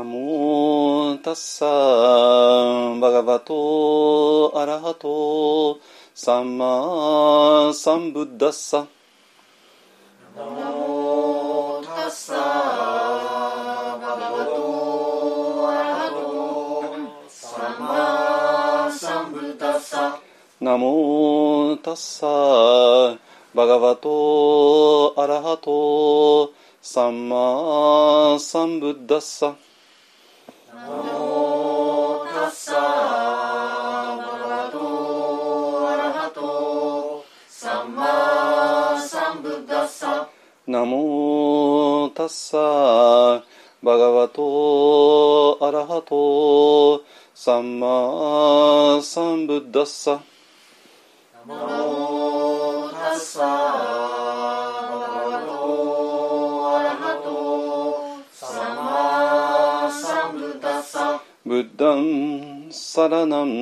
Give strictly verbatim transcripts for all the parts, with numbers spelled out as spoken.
ナモタッサバガバトアラハトサンマサンブッダッサ。ナモタッサバガバトアラハトサンマサンブッダッサ。ナモタッサバガバトアラハトサンマサンブッダッサ。ナモタッサバガバトアラハトサンマサンブッダッサ。ナモタッサバガバトアラハトサンマサンブッダッサ。ナモタッサバガバトアラハトサンマBuddham Saranam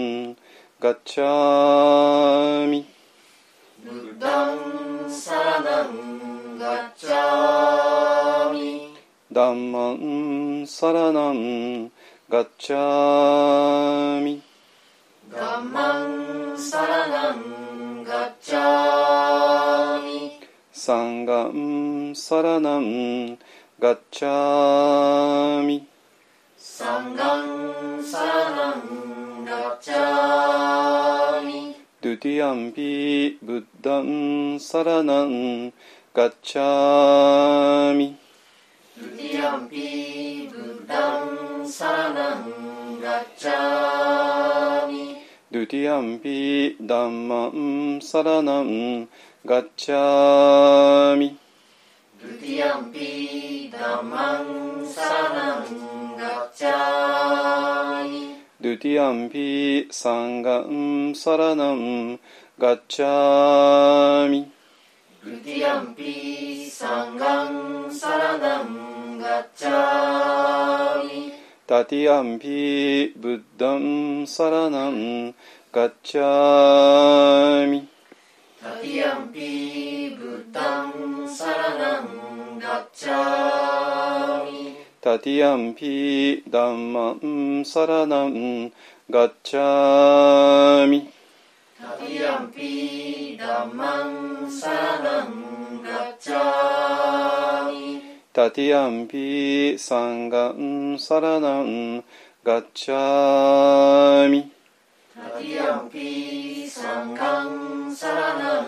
Gacchami. Buddham Saranam Gacchami. Dammam Saranam Gacchami. Dammam Saranam Gacchami. Sangam Saranam Gacchami.Sangam Saranam Gacchami. Dutiyampi Buddham Saranam Gacchami. Dutiyampi Buddham Saranam Gacchami. Dutiyampi Dhammam Saranam Gacchami. Dutiyampi Dhammam Saranam Dutiyampi Sangam Saranam Gacchami. Dutiyampi Sangam Saranam Gacchami. Tatiyampi Buddham Saranam Gacchami. Tatiyampi Buddham Saranam Gacchami.Tatiyampi Dhammam Saranam Gacchami. Tatiyampi Dhammam Saranam Gacchami. Tatiyampi Sangam Saranam Gacchami. Tatiyampi Sangam Saranam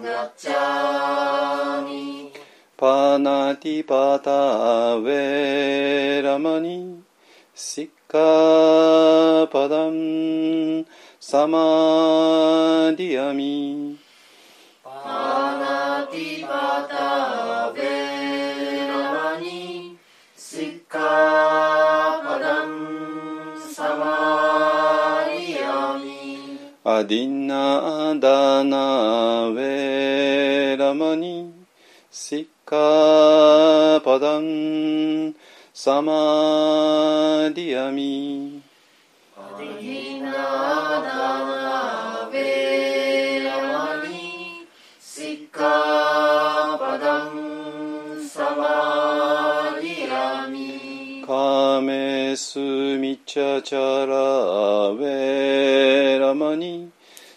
Gacchami.Pāṇātipātā veramaṇī sikkhāpadaṃ samādhiyami. Pāṇātipātā veramaṇī sikkhāpadaṃ samādhiyami. Adinnādānā veramaṇī sikkhāpadaṃ sikkhāpadaṃ samādhiyami. Adinnādānā veramaṇī sikkhāpadaṃ samādhiyami. Kāmesu micchācārā veramaṇī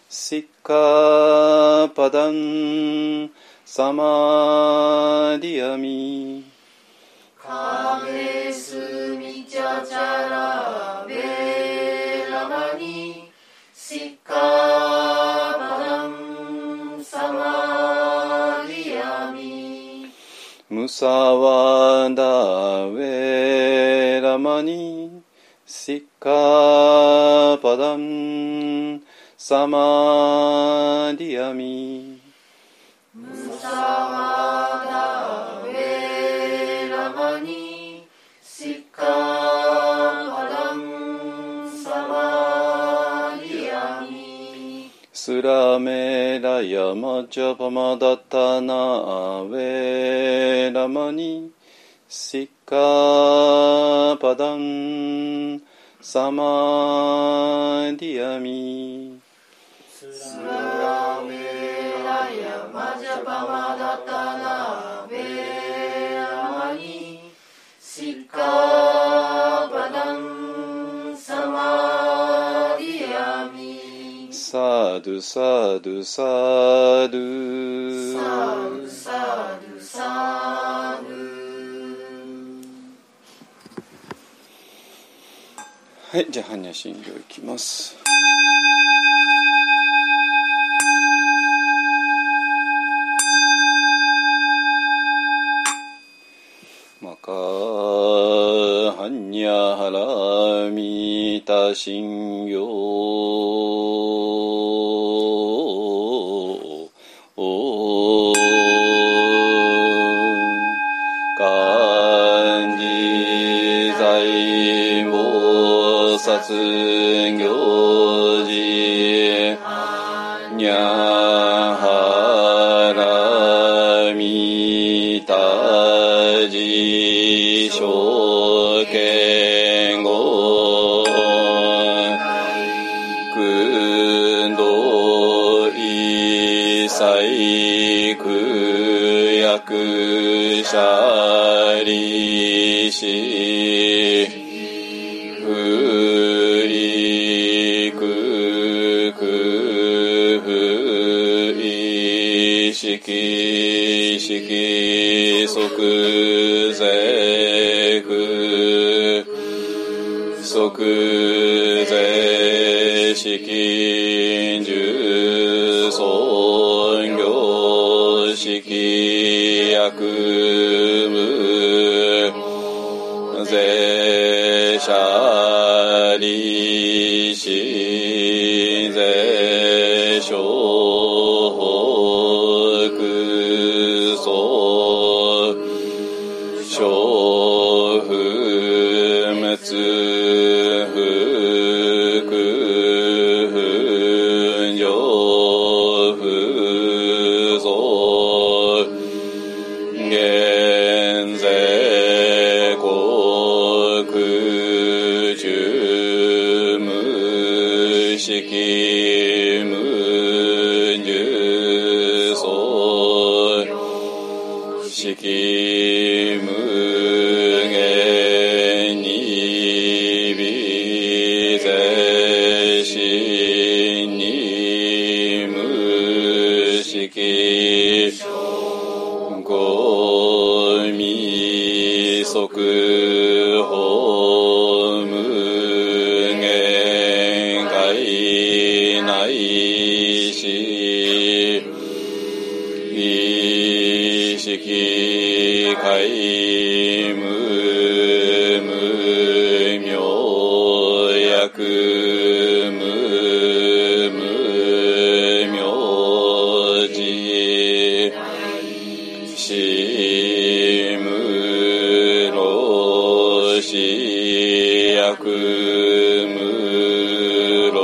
sikkhāpadaṃ samādhiyami. Kāmesu micchācārā veramaṇī sikkhāpadaṃ samādhiyami. Musāvādā veramaṇī sikkhāpadaṃ samādhiyami.Musāvādā veramaṇī sikkhāpadaṃ samādhiyami. Surāmeraya majjapamadatānā veramaṇī sikkhāpadaṃ samādhiyami. Surāmeraya majjapamadatānā veramaṇī sikkhāpadaṃ ドゥサドゥサドゥサドゥサドゥサドゥ。はい、じゃあ般若心経いきます。マカハニャハラミタ心経行事にゃはらみたじしょけんごくどいさいくやくしゃりししきしきそくぜくそくぜしきじゅうそんぎょうしきやくむぜしゃりしぜしょうふくふんじょふぞげんぜこくちゅむしきむんじゅそうしきむ即法無限界ないし意識界無無明薬無無明字し無しやくむろ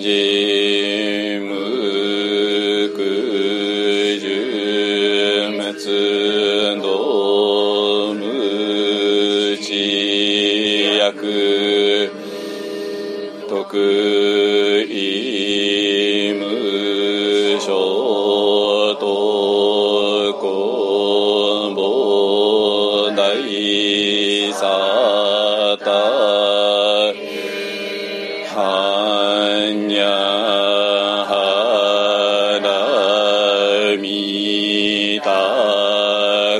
じむくじゅめつどむちやくとくいむしょとこぼ大沙汰はにゃはらみた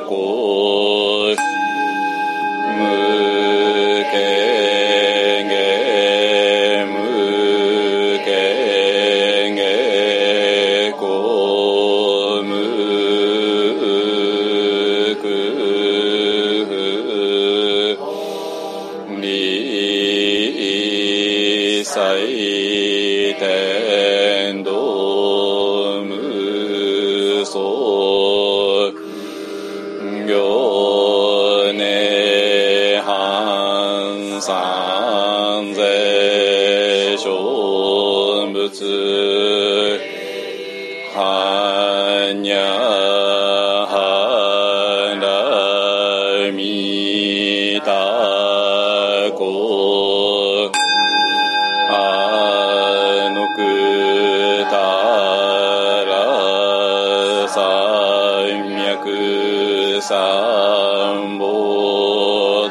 こむけげむけげこむく最天道無双行念半三世諸仏般若波羅蜜多故三宝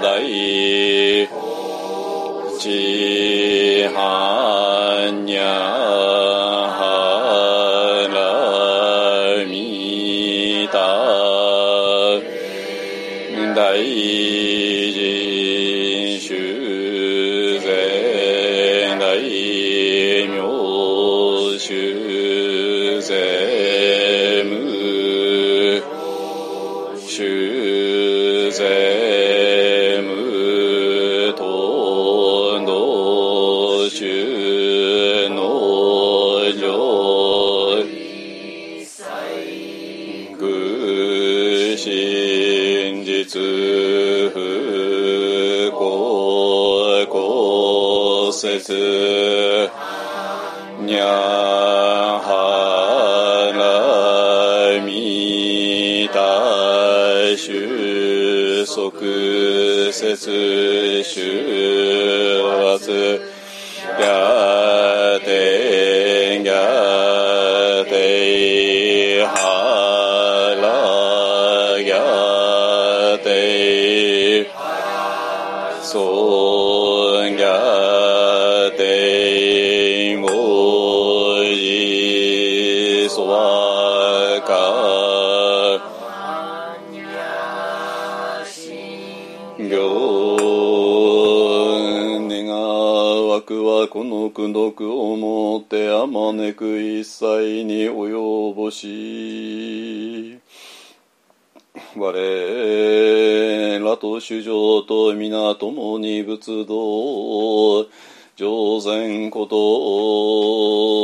大智般若大事修善大名修善無修善無とんど修の上愚心実不公公説にゃはらみた収束節収圧やてんやてはらやそんがてもじそわか行願わくはこの苦毒をもってあまねく一切に及ぼし我らと主上と皆共に仏道上善こと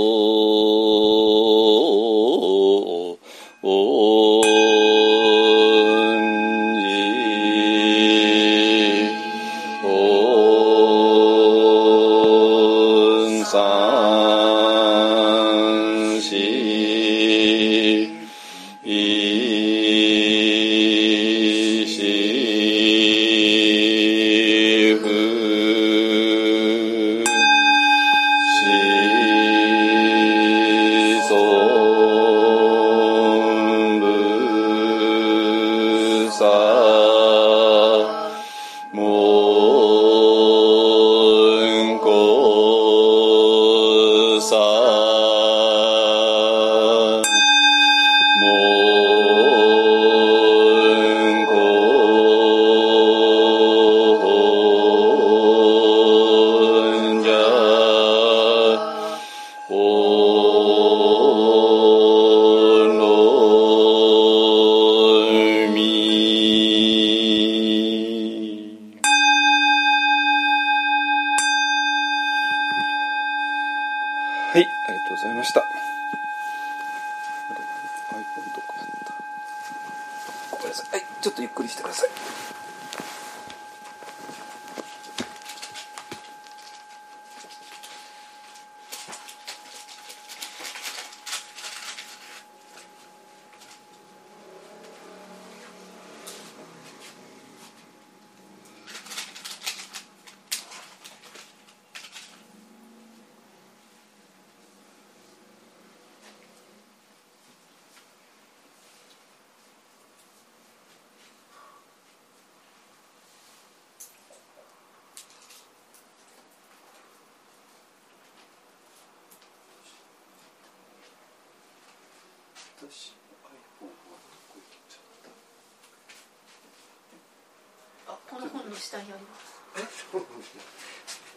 下にあります。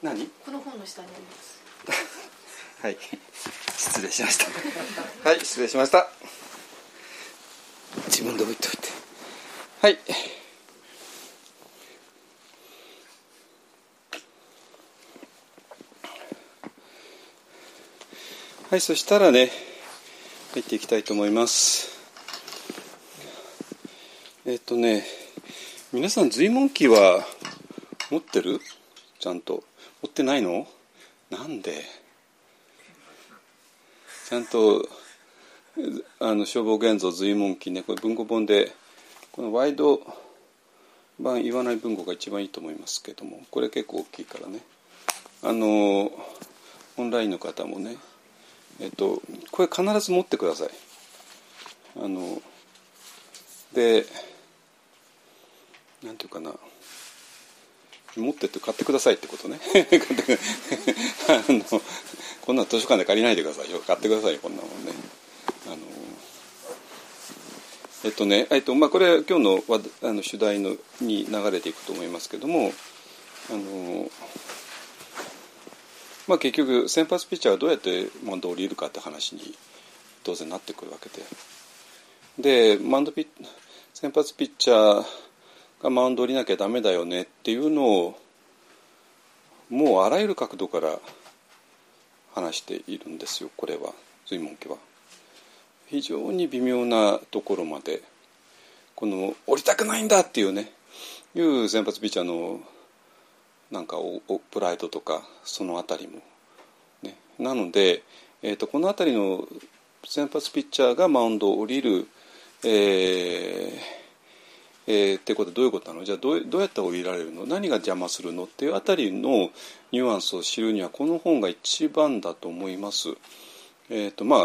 何？この本の下にあります。はい、失礼しました。はい、失礼しました。自分で置いといて。はい。はい、そしたらね、入っていきたいと思います。えっとね、皆さん随文記は持ってる？ちゃんと持ってないの？なんで？ちゃんとあの消防現像随文記ね、これ文庫本でこのワイド版言わない文庫が一番いいと思いますけども、これ結構大きいからね、あのオンラインの方もね、えっとこれ必ず持ってください。あのでなんていうかな、持ってって買ってくださいってことねあのこんなの図書館で借りないでくださいよ、買ってくださいよこんなもんね。あのえっとねえっとまあ、これは今日 の, あの主題のに流れていくと思いますけども、あの、まあ、結局先発ピッチャーはどうやってマウンドを降りるかって話に当然なってくるわけで、でマウンドピッ先発ピッチャーがマウンドを降りなきゃダメだよねっていうのをもうあらゆる角度から話しているんですよ。これは瑞文家は非常に微妙なところまで、この降りたくないんだっていうねいう先発ピッチャーのなんかおおプライドとかそのあたりも、ね、なので、えーと、このあたりの先発ピッチャーがマウンドを降りる、えーえー、ってことはどういうことなの、じゃあど う, どうやって降りられるの、何が邪魔するのっていうあたりのニュアンスを知るにはこの本が一番だと思います。えーとまあ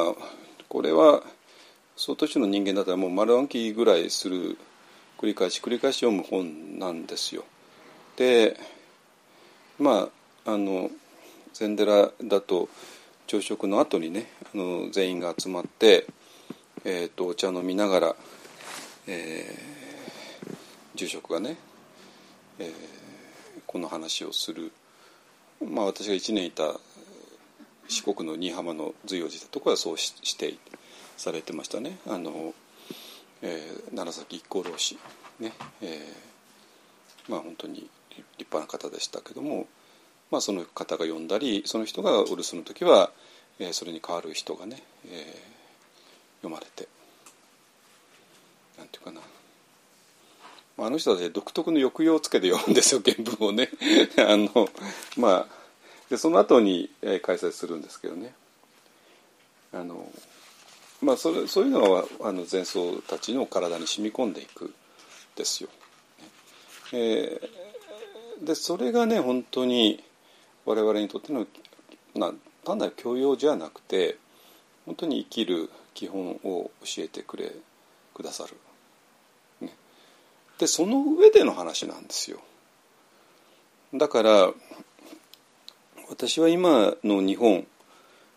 これは相当種の人間だったらもう丸暗記ぐらいする繰り返し繰り返し読む本なんですよ。でまああの禅寺だと朝食の後にねあの全員が集まって、えー、とお茶飲みながら、えー、住職がね、えー、この話をする、まあ私がいちねんいた四国の新居浜の随王寺というところはそうしてされてましたね。あの、えー、楢崎一行老師ね、えー、まあ本当に立派な方でしたけども、まあ、その方が呼んだりその人がお留守の時は、えー、それに代わる人がね、えー、読まれてなんていうかな、あの人は、ね、独特の抑揚をつけて読むんですよ原文をねあのまあでその後に、えー、解説するんですけどね、あの、まあ、それそういうのはあの禅僧たちの体に染み込んでいくんですよ、ねえー、でそれがね本当に我々にとってのな単なる教養じゃなくて本当に生きる基本を教えてくれくださる、ね、でその上での話なんですよ。だから私は今の日本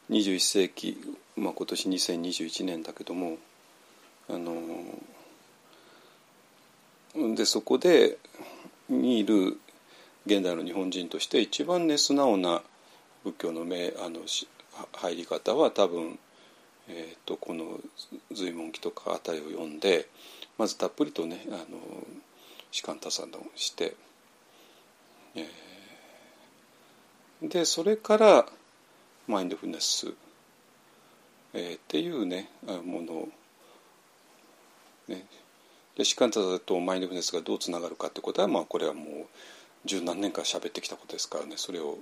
にじゅういっ世紀、まあ、今年にせんにじゅういちねんだけども、あのでそこでにいる現代の日本人として一番ね素直な仏教の名あの入り方は多分、えー、とこの瑞文記とかあたりを読んでまずたっぷりとねあの士官打算をして、えーでそれからマインドフルネス、えー、っていうねものを、ね、で士官打坐とマインドフルネスがどうつながるかってことは、まあ、これはもう十何年間喋ってきたことですからね、それを、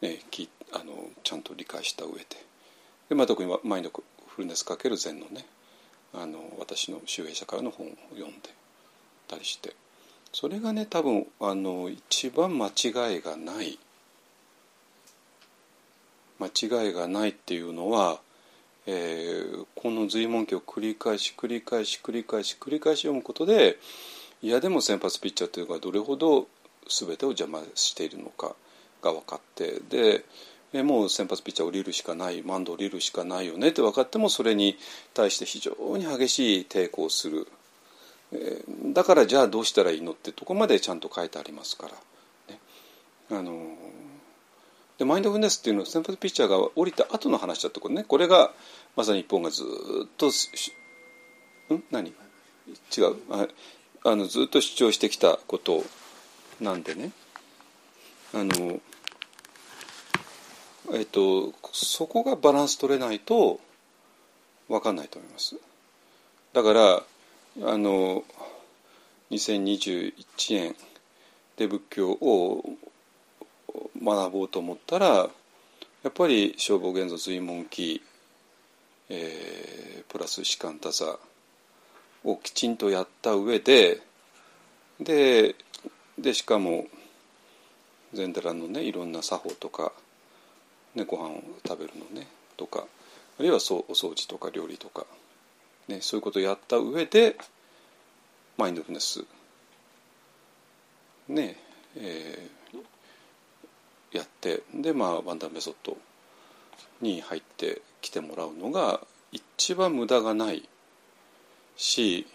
ね、きあのちゃんと理解した上で、で、まあ、特にマインドフルネス×禅のねあの私の集英社からの本を読んでたりして、それがね多分あの一番間違いがない間違いがないっていうのは、えー、この随文記を繰り返し繰り返し繰り返し繰り返し読むことで、いやでも先発ピッチャーというのがどれほど全てを邪魔しているのかが分かって、で、えー、もう先発ピッチャー降りるしかない、マウンド降りるしかないよねって分かってもそれに対して非常に激しい抵抗をする、えー、だからじゃあどうしたらいいのってとこまでちゃんと書いてありますから、ね、あのーでマインドフルネスっていうのは先発ピッチャーが降りた後の話だってことね。これがまさに日本がずっとん何違うああのずっと主張してきたことなんでね、あのえっとそこがバランス取れないと分かんないと思います。だからあのにせんにじゅういちねんで仏教を学ぼうと思ったらやっぱり聖法玄宗随文記、えー、プラス士官打坐をきちんとやった上でで、でしかも禅寺のねいろんな作法とか、ね、ご飯を食べるのねとかあるいはそうお掃除とか料理とか、ね、そういうことをやった上でマインドフルネスねえーやってでまあワンダーメソッドに入ってきてもらうのが一番無駄がないし、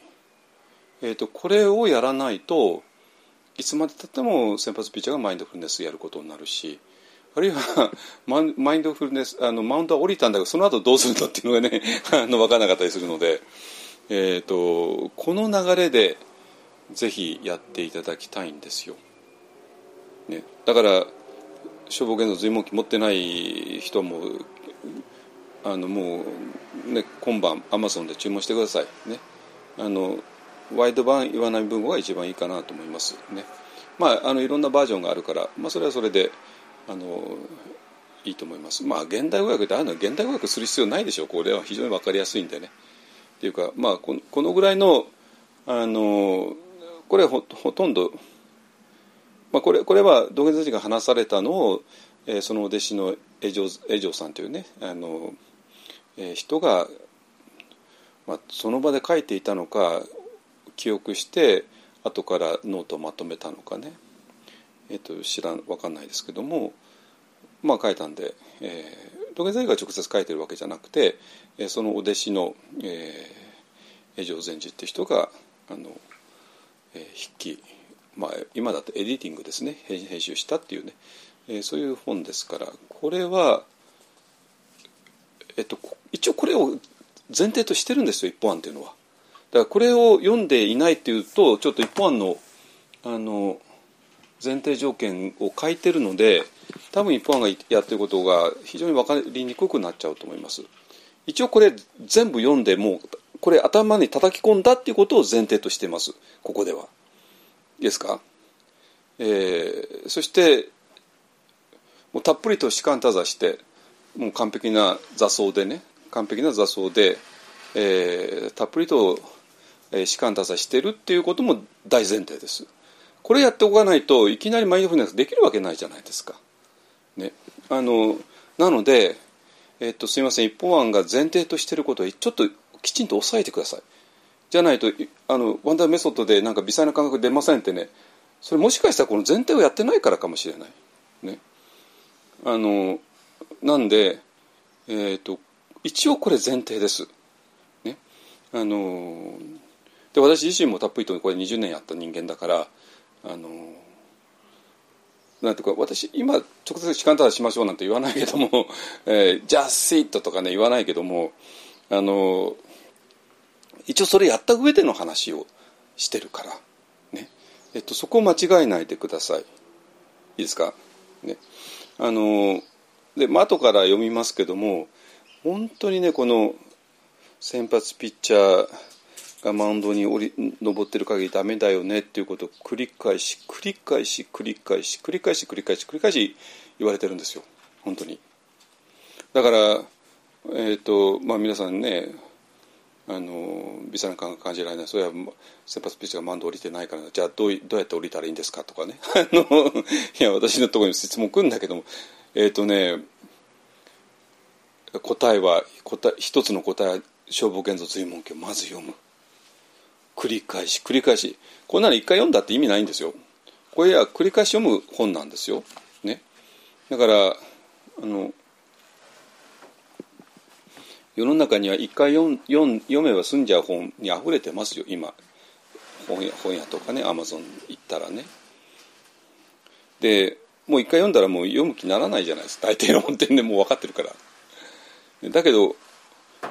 えー、とこれをやらないといつまでたっても先発ピッチャーがマインドフルネスやることになるし、あるいはマインドフルネスあのマウンドは降りたんだけどその後どうするんだっていうのがねあの分からなかったりするので、えー、とこの流れでぜひやっていただきたいんですよ、ね、だから消防剣道随文記持ってない人もあのもう、ね、今晩アマゾンで注文してください、ね、あのワイド版岩波文庫が一番いいかなと思います、ね、まあ、あのいろんなバージョンがあるから、まあ、それはそれであのいいと思います。まあ現代語訳ってあるのは現代語訳する必要ないでしょう。これは非常に分かりやすいんでね。っていうか、まあ、この、このぐらいの、あのこれは ほ, ほとんど、まあ、これこれは道元先生が話されたのを、えー、その弟子の江上、江上さんというねあの、えー、人が、まあ、その場で書いていたのか記憶して後からノートをまとめたのかね。えー、と知らん分かんないですけども、まあ書いたんで、えー、道元先生が直接書いてるわけじゃなくて、えー、そのお弟子の、えー、江上禅師って人があの、えー、筆記、まあ、今だとエディティングですね、編集したっていうね、えー、そういう本ですから、これは、えー、と一応これを前提としてるんですよ、一本案っていうのは。だからこれを読んでいないっていうとちょっと一本案のあの前提条件を書いてるので多分一般がやってることが非常に分かりにくくなっちゃうと思います。一応これ全部読んでもうこれ頭に叩き込んだっていうことを前提としています、ここでは。いいですか、えー、そしてもうたっぷりと士官多座してもう完璧な座奏でね完璧な座奏で、えー、たっぷりと士官多座してるっていうことも大前提です。これやっておかないといきなりマインドフルネスできるわけないじゃないですか、ね、あのなので、えっと、すいません、一本案が前提としていることをちょっときちんと押さえてください。じゃないとあのワンダーメソッドでなんか微細な感覚出ませんってね、それもしかしたらこの前提をやってないからかもしれない、ね、あのなんで、えっと、一応これ前提です、ね、あので私自身もたっぷりとこれにじゅうねんやった人間だからあのなんていうか私今直接時間ただしましょうなんて言わないけども「えー、Just sit」とかね言わないけどもあの一応それやった上での話をしてるから、ねえっと、そこを間違えないでください。いいですか、ね、あので後から読みますけども本当にねこの先発ピッチャーがマウンドに降り登ってる限りダメだよねっていうことを繰り返し繰り返し繰り返し繰り返し繰り返し繰り返し言われてるんですよ本当に。だから、えーとまあ、皆さんねあの微細な感覚感じられない、それは先発ピッチャーがマウンド降りてないからじゃあどう、どうやって降りたらいいんですかとかねあのいや私のところに質問来るんだけどもえっとね答えは答え一つの答えは消防剣道随文記をまず読む。繰り返し繰り返し、こんなの一回読んだって意味ないんですよ。これは繰り返し読む本なんですよ、ね、だからあの世の中には一回 読, 読, 読めば済んじゃう本にあふれてますよ今。本 屋, 本屋とかねアマゾン行ったらねでもう一回読んだらもう読む気にならないじゃないですか、大抵の本店でもう分かってるから。だけど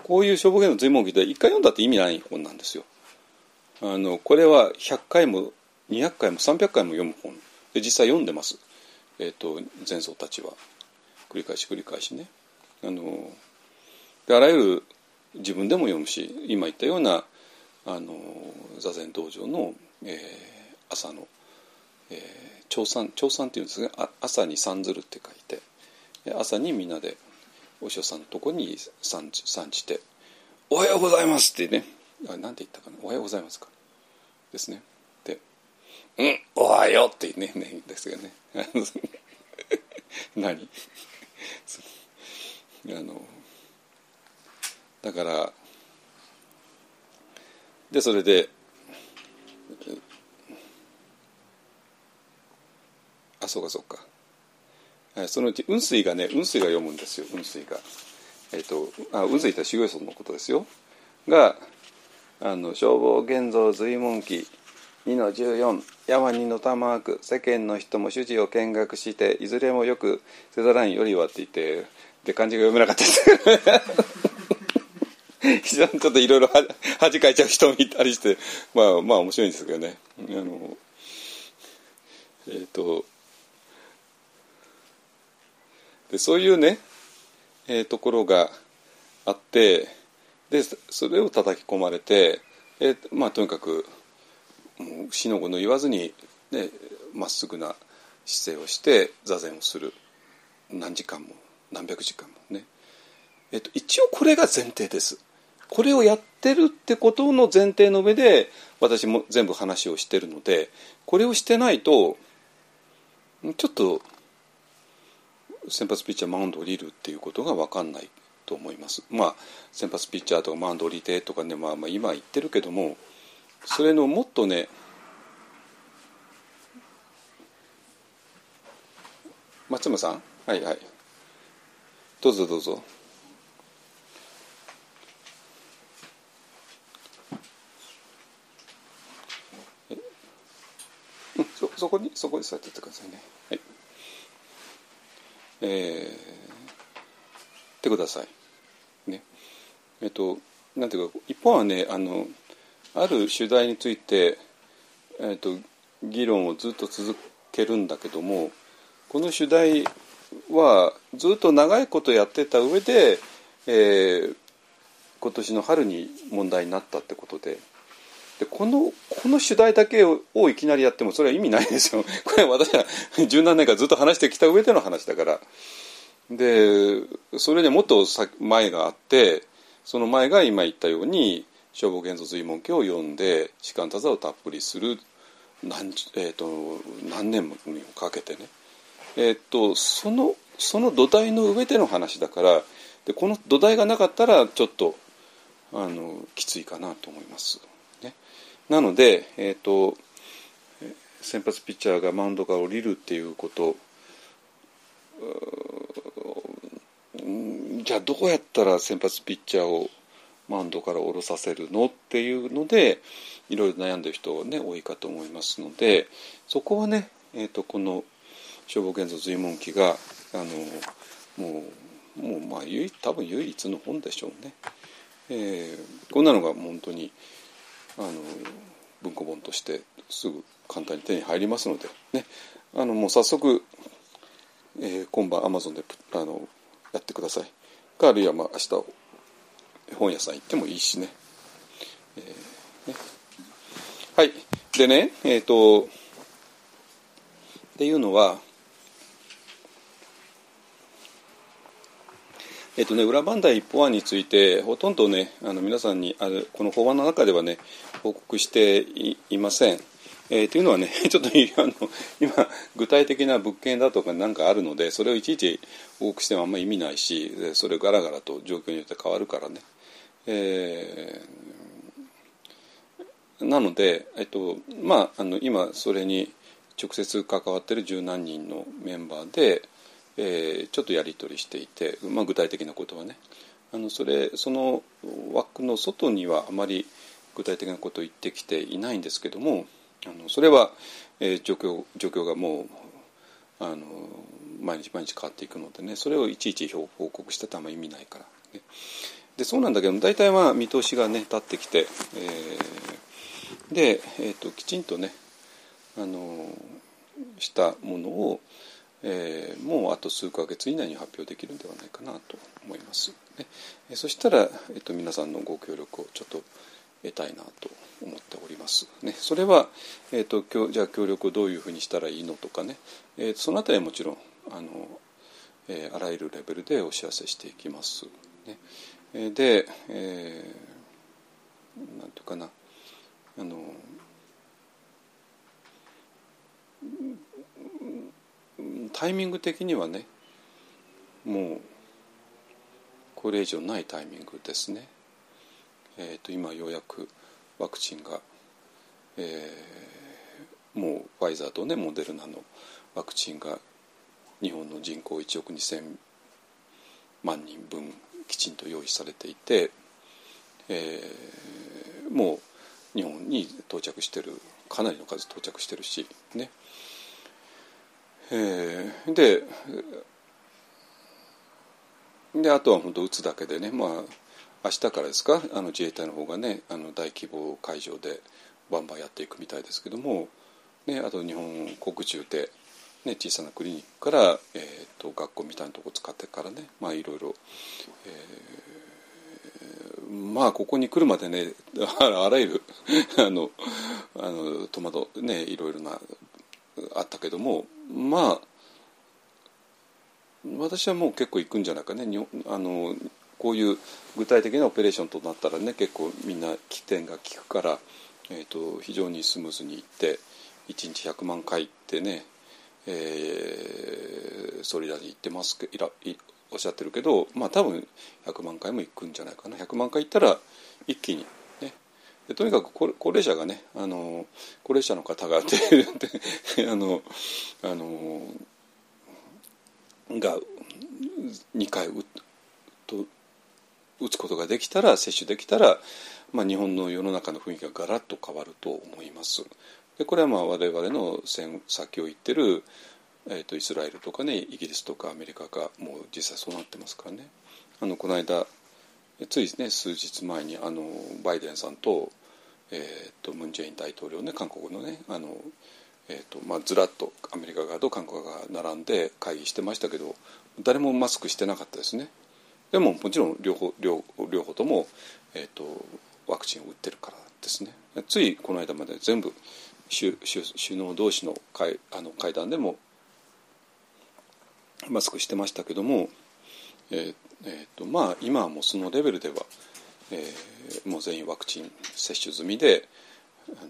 こういう消防剣道随文記って一回読んだって意味ない本なんですよ。あのこれはひゃっかいもにひゃっかいもさんびゃっかいも読む本で実際読んでます、えー、と前僧たちは繰り返し繰り返しね。あのであらゆる自分でも読むし今言ったようなあの座禅道場の、えー、朝の朝参、朝参っていうんですが、ね、朝に参ずるって書いて朝にみんなでお師匠さんのとこに参じておはようございますってねなんて言ったかな、おはようございますかですね。で、うん、おはようってね、ねですよね。何？あのだからでそれであそうかそうか、そのうち雲水がね雲水が読むんですよ。雲水がえっとあ雲水って修行僧のことですよが。あの消防現像随文記 にのじゅうよん 山にのたまわく世間の人も主事を見学していずれもよくせざらんよりはって言ってで漢字が読めなかった非常にちょっといろいろ恥かいちゃう人もいたりしてまあまあ面白いんですけどねあのえっ、ー、とでそういうね、えー、ところがあってでそれを叩き込まれて、えーまあ、とにかくしのごの言わずにね、まっすぐな姿勢をして座禅をする何時間も何百時間もね、えー、と一応これが前提です。これをやってるってことの前提の上で私も全部話をしてるのでこれをしてないとちょっと先発ピッチャーマウンド降りるっていうことが分かんないと思います。まあ先発ピッチャーとかマウンド降りてとかね、まあ、まあ今言ってるけどもそれのもっとね松山さんはいはいどうぞどうぞうん、そ, そこにそこに座っててくださいねはいえー、てくださいねえっとなんていうか一方はねあのある主題について、えっと議論をずっと続けるんだけどもこの主題はずっと長いことやってた上で、えー、今年の春に問題になったってことで。でこのこの主題だけをいきなりやってもそれは意味ないですよ。これは私は十何年間ずっと話してきた上での話だからでそれにもっと前があってその前が今言ったように消防現像随文記を読んで士官多座をたっぷりする 何,、えー、と何年もかけてね、えー、とそのその土台の上での話だからでこの土台がなかったらちょっとあのきついかなと思いますね、なので、えーと、先発ピッチャーがマウンドから降りるっていうことじゃあどうやったら先発ピッチャーをマウンドから降ろさせるのっていうのでいろいろ悩んでる人は、ね、多いかと思いますのでそこはね、えーと、この消防現像随文記があのもう、もうまあ唯多分唯一の本でしょうね、えー、こんなのが本当にあの文庫本としてすぐ簡単に手に入りますので、ね、あのもう早速、えー、今晩アマゾンであのやってくださいかあるいはまあ明日本屋さん行ってもいいしね、えー、ねはいでねえっとっていうのはえっとね、裏磐梯一方案についてほとんどねあの皆さんにあるこの法案の中ではね報告して い, いません、えー、というのはねちょっとあの今具体的な物件だとか何かあるのでそれをいちいち報告してもあんまり意味ないしそれガラガラと状況によって変わるからね、えー、なので、えっとまあ、あの今それに直接関わっている十何人のメンバーでえー、ちょっとやり取りしていて、まあ、具体的なことはねあのそれその枠の外にはあまり具体的なことを言ってきていないんですけどもあのそれは、えー、状況、状況がもうあの毎日毎日変わっていくのでねそれをいちいち報告してたらあんま意味ないから、ね、でそうなんだけども大体は見通しがね立ってきて、えー、で、えーと、きちんとねあのしたものをえー、もうあと数ヶ月以内に発表できるんではないかなと思います、ねえー、そしたら、えー、と皆さんのご協力をちょっと得たいなと思っております、ね、それは、えー、とじゃあ協力をどういうふうにしたらいいのとかね、えー、そのあたりはもちろん あ, の、えー、あらゆるレベルでお知らせしていきます、ねえー、で、えー、なんていうかなあのタイミング的にはねもうこれ以上ないタイミングですね、えー、と今ようやくワクチンが、えー、もうファイザーと、ね、モデルナのワクチンが日本の人口いちおくにせんまんにんぶんきちんと用意されていて、えーもう日本に到着してる、かなりの数到着してるしね。えー、で, であとは本当打つだけでね、まあ明日からですか、あの自衛隊の方がね、あの大規模会場でバンバンやっていくみたいですけども、ね、あと日本国中で、ね、小さなクリニックから、えー、と学校みたいなところを使ってからね、まあいろいろ、えー、まあここに来るまでね、あらゆるあのあの戸惑うね、いろいろなあったけども、まあ私はもう結構行くんじゃないかね。あのこういう具体的なオペレーションとなったらね、結構みんな起点が効くから、えー、と非常にスムーズにいって、いちにちひゃくまんかいってね、えー、総理大臣言ってますけど、おっしゃってるけど、まあ多分ひゃくまんかいも行くんじゃないかな。ひゃくまんかい行ったら一気にで、とにかく高齢者がね、あの高齢者の方があのあのがにかい 打, と打つことができたら、接種できたら、まあ、日本の世の中の雰囲気がガラッと変わると思います。でこれはまあ我々の先を行ってる、えー、とイスラエルとかね、イギリスとかアメリカがもう実際そうなってますからね。あのこの間つい、ね、数日前にあのバイデンさん と,、えー、とムン・ジェイン大統領ね、韓国のね、あの、えーとまあ、ずらっとアメリカ側と韓国側が並んで会議してましたけど、誰もマスクしてなかったですね。でももちろん両 方, 両, 両方とも、えー、とワクチンを打ってるからですね。ついこの間まで全部 首, 首, 首脳同士の 会, あの会談でもマスクしてましたけども、えーえーとまあ、今はもうそのレベルでは、えー、もう全員ワクチン接種済みで、あの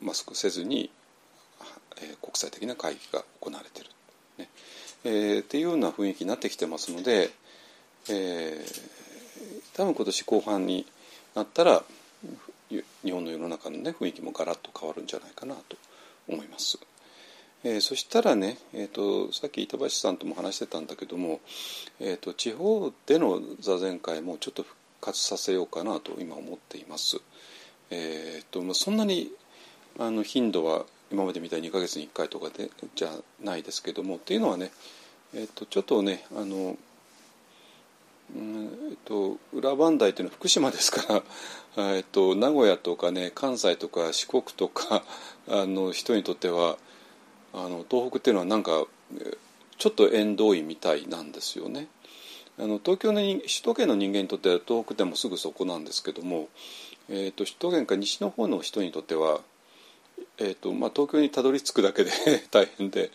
マスクせずに、えー、国際的な会議が行われている、ねえー、っていうような雰囲気になってきてますので、えー、多分今年後半になったら日本の世の中の、ね、雰囲気もガラッと変わるんじゃないかなと思います。えー、そしたらね、えーと、さっき板橋さんとも話してたんだけども、えーと、地方での座禅会もちょっと復活させようかなと今思っています。えーとまあ、そんなにあの頻度は今までみたいににかげつにいっかいとかでじゃないですけども、っていうのはね、えーと、ちょっとね、あの、うん、えーと、裏磐梯っていうのは福島ですからえーと、名古屋とかね、関西とか四国とかあの人にとってはあの東北っていうのはなんかちょっと縁遠いみたいなんですよね。あの東京の首都圏の人間にとっては東北でもすぐそこなんですけども、えー、と首都圏か西の方の人にとっては、えーとまあ、東京にたどり着くだけで大変で、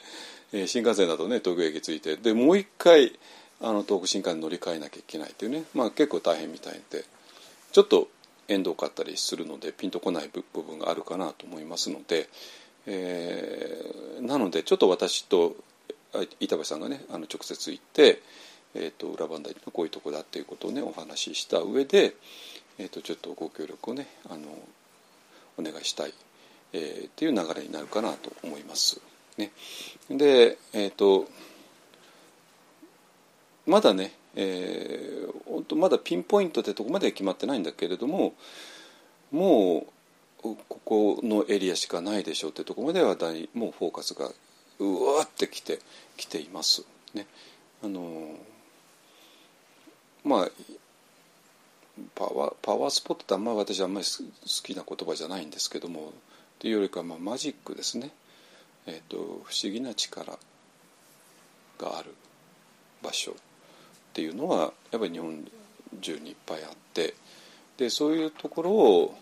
えー、新幹線だとね東京駅着いて、でもう一回あの東北新幹線乗り換えなきゃいけないっていうね、まあ、結構大変みたいで、ちょっと縁遠かったりするのでピンとこない部分があるかなと思いますので、えー、なのでちょっと私と板橋さんがね、あの直接行って、えー、と裏磐梯のこういうとこだっていうことをねお話しした上で、えー、とちょっとご協力をねあのお願いしたい、えー、っていう流れになるかなと思います、ね、で、えー、とまだね、えー、本当まだピンポイントでどこまで決まってないんだけれども、もうここのエリアしかないでしょうってところまではだいもうフォーカスがうわってきてきていますね。あのまあパワーパワースポットってあんまり私はあんまり好きな言葉じゃないんですけども、というよりかまあマジックですね。えっと不思議な力がある場所っていうのはやっぱり日本中にいっぱいあって、でそういうところを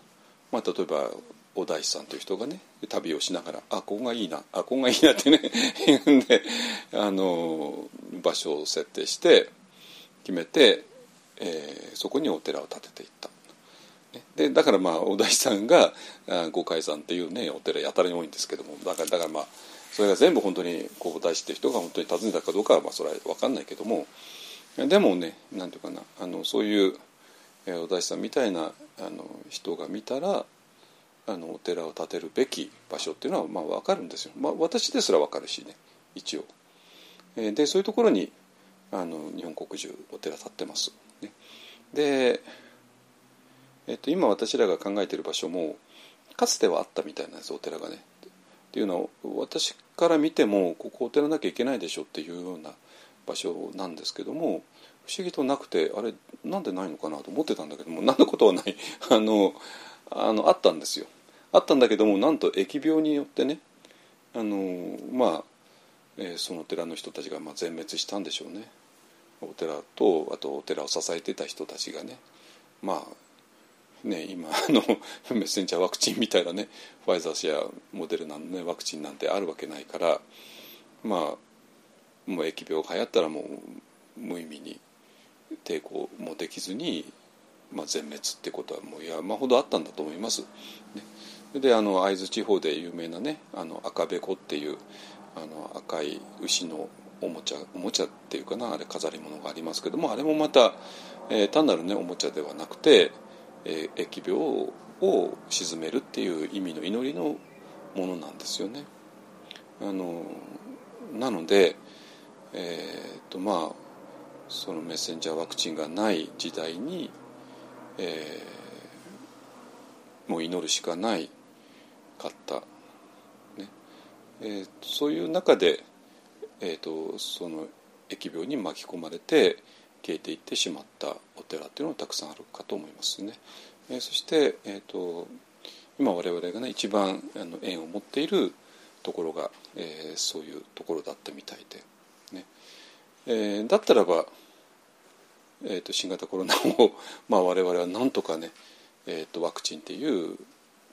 まあ、例えばお大師さんという人がね旅をしながら、あここがいいなあここがいいなってね言うんで、あの場所を設定して決めて、えー、そこにお寺を建てていった。でだからまあお大師さんが五海山っていうねお寺やたらに多いんですけども、だからだからまあそれが全部本当にこうお大師っていう人が本当に訪ねたかどうかはまあそれは分かんないけども、でもねなんていうかな、あのそういうお大師さんみたいなあの人が見たらあのお寺を建てるべき場所っていうのはまあ分かるんですよ、まあ、私ですら分かるしね一応、えー、でそういうところにあの日本国中お寺建ってます、ね、で、えっと、今私らが考えている場所もかつてはあったみたいなんです、お寺がね。っていうのは私から見てもここお寺なきゃいけないでしょっていうような場所なんですけども、不思議となくて、あれなんでないのかなと思ってたんだけども、何のことはないあのあのあったんですよ。あったんだけども、なんと疫病によってね、あのまあ、えー、その寺の人たちがまあ全滅したんでしょうね。お寺とあとお寺を支えてた人たちがね、まあね、今あのメッセンジャーワクチンみたいなね、ファイザーやモデルナの、ね、ワクチンなんてあるわけないから、まあもう疫病が流行ったらもう無意味に抵抗もできずに、まあ、全滅ってことはもう山ほどあったんだと思います。ね、であの会津地方で有名なね、あの赤べこっていうあの赤い牛のおもちゃおもちゃっていうかな、あれ飾り物がありますけども、あれもまた、えー、単なるねおもちゃではなくて、えー、疫病を鎮めるっていう意味の祈りのものなんですよね。あのなので、えー、とまあそのメッセンジャーワクチンがない時代に、えー、もう祈るしかないかった、ねえー、そういう中で、えー、とその疫病に巻き込まれて消えていってしまったお寺というのがたくさんあるかと思いますね。えー、そして、えー、と今我々が、ね、一番あの縁を持っているところが、えー、そういうところだったみたいで、ねえー、だったらば、えー、と新型コロナをまあ我々はなんとかね、えー、とワクチンという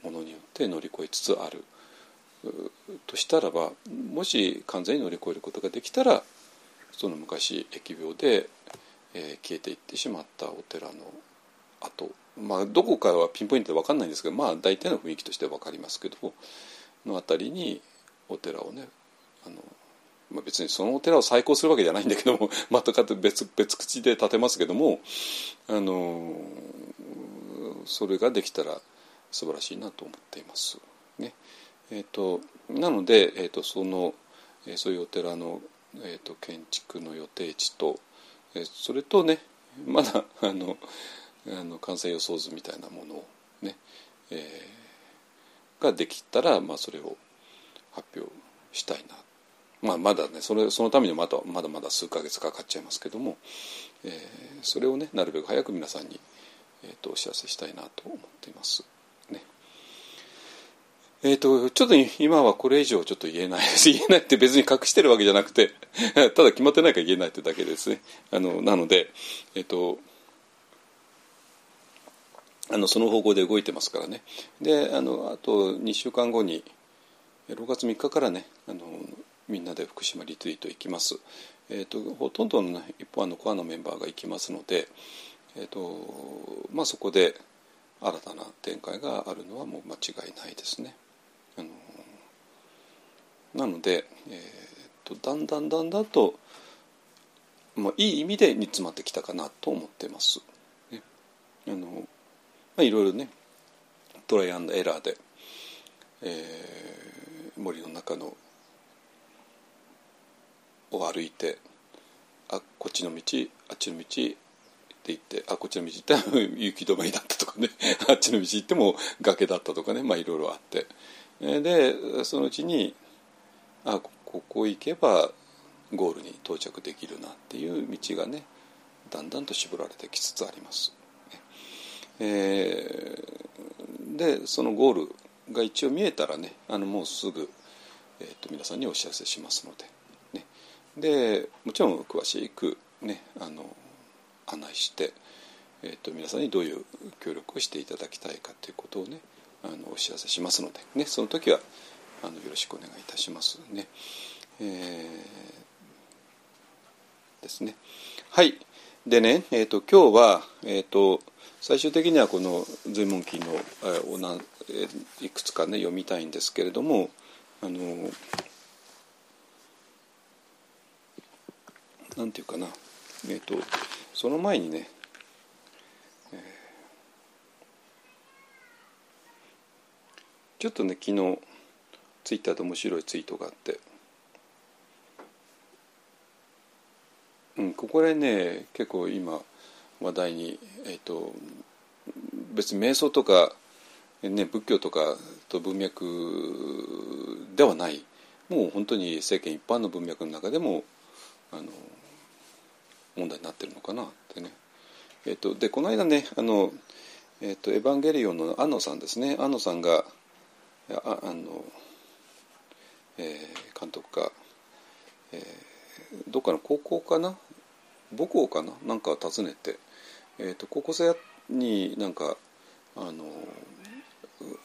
ものによって乗り越えつつあるとしたらば、もし完全に乗り越えることができたら、その昔疫病で、えー、消えていってしまったお寺の跡、まあどこかはピンポイントで分かんないんですけど、まあ大体の雰囲気としては分かりますけどのあたりにお寺をね、あの、まあ、別にそのお寺を再興するわけじゃないんだけども、また別別口で建てますけども、あのそれができたら素晴らしいなと思っていますね。えー、となので、えー、とその、えー、そういうお寺の、えー、と建築の予定地と、えー、それとね、まだあのあの完成予想図みたいなものを、ねえー、ができたら、まあ、それを発表したいな、まあ、まだねそれそのためにまだまだまだ数ヶ月かかっちゃいますけども、えー、それをねなるべく早く皆さんに、えー、とお知らせしたいなと思っていますね。えー、とちょっと今はこれ以上ちょっと言えないです。言えないって別に隠してるわけじゃなくて、ただ決まってないから言えないってだけですね。あのなので、えー、とあのその方向で動いてますからね。で、あのあとにしゅうかんごにろくがつみっかからね、あのみんなで福島リトリート行きます。えー、とほとんどの、ね、一般のコアのメンバーが行きますので、えーとまあ、そこで新たな展開があるのはもう間違いないですね。あのなので、えー、とだんだんだんだんと、まあ、いい意味で煮詰まってきたかなと思ってます、ね。あのまあ、いろいろねトライアンドエラーで、えー、森の中のを歩いて、あこっちの道あっちの道って行って、あこっちの道行ったら雪止まりだったとかねあっちの道行っても崖だったとかね、まあいろいろあって、でそのうちにあここ行けばゴールに到着できるなっていう道がねだんだんと絞られてきつつあります、えー、でそのゴールが一応見えたらね、あのもうすぐ、えー、と皆さんにお知らせしますので、ね、でもちろん詳しく、ね、あの案内して、えー、と皆さんにどういう協力をしていただきたいかということをね、あのお知らせしますので、ね、その時はあのよろしくお願いいたしますね、えー、ですね。はい。でね、えー、と今日は、えー、と最終的にはこの随文記の、えーおなえー、いくつかね読みたいんですけれども、あのなんていうかな、えー、とその前にね、えーちょっとね昨日ツイッターで面白いツイートがあって、うん、ここでね結構今話題に、えーと別に瞑想とか、ね、仏教とかと文脈ではない、もう本当に世間一般の文脈の中でもあの問題になってるのかなってね。えー、とでこの間ねあの、えー、とエヴァンゲリオンの安野さんですね、安野さんがああの、えー、監督か、えー、どっかの高校かな母校かななんかを訪ねて、えー、と高校生になんかあの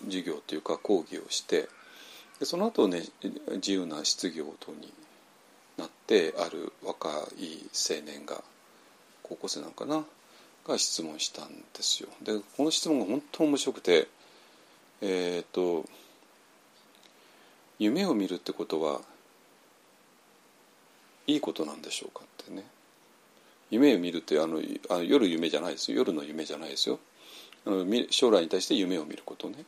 授業というか講義をして、でその後ね自由な質疑応答になって、ある若い青年が高校生なのかなが質問したんですよ。でこの質問が本当に面白くて、えー、と夢を見るってことはいいことなんでしょうかってね。夢を見るってあのあの夜夢じゃないですよ、夜の夢じゃないですよ、あの将来に対して夢を見ることね、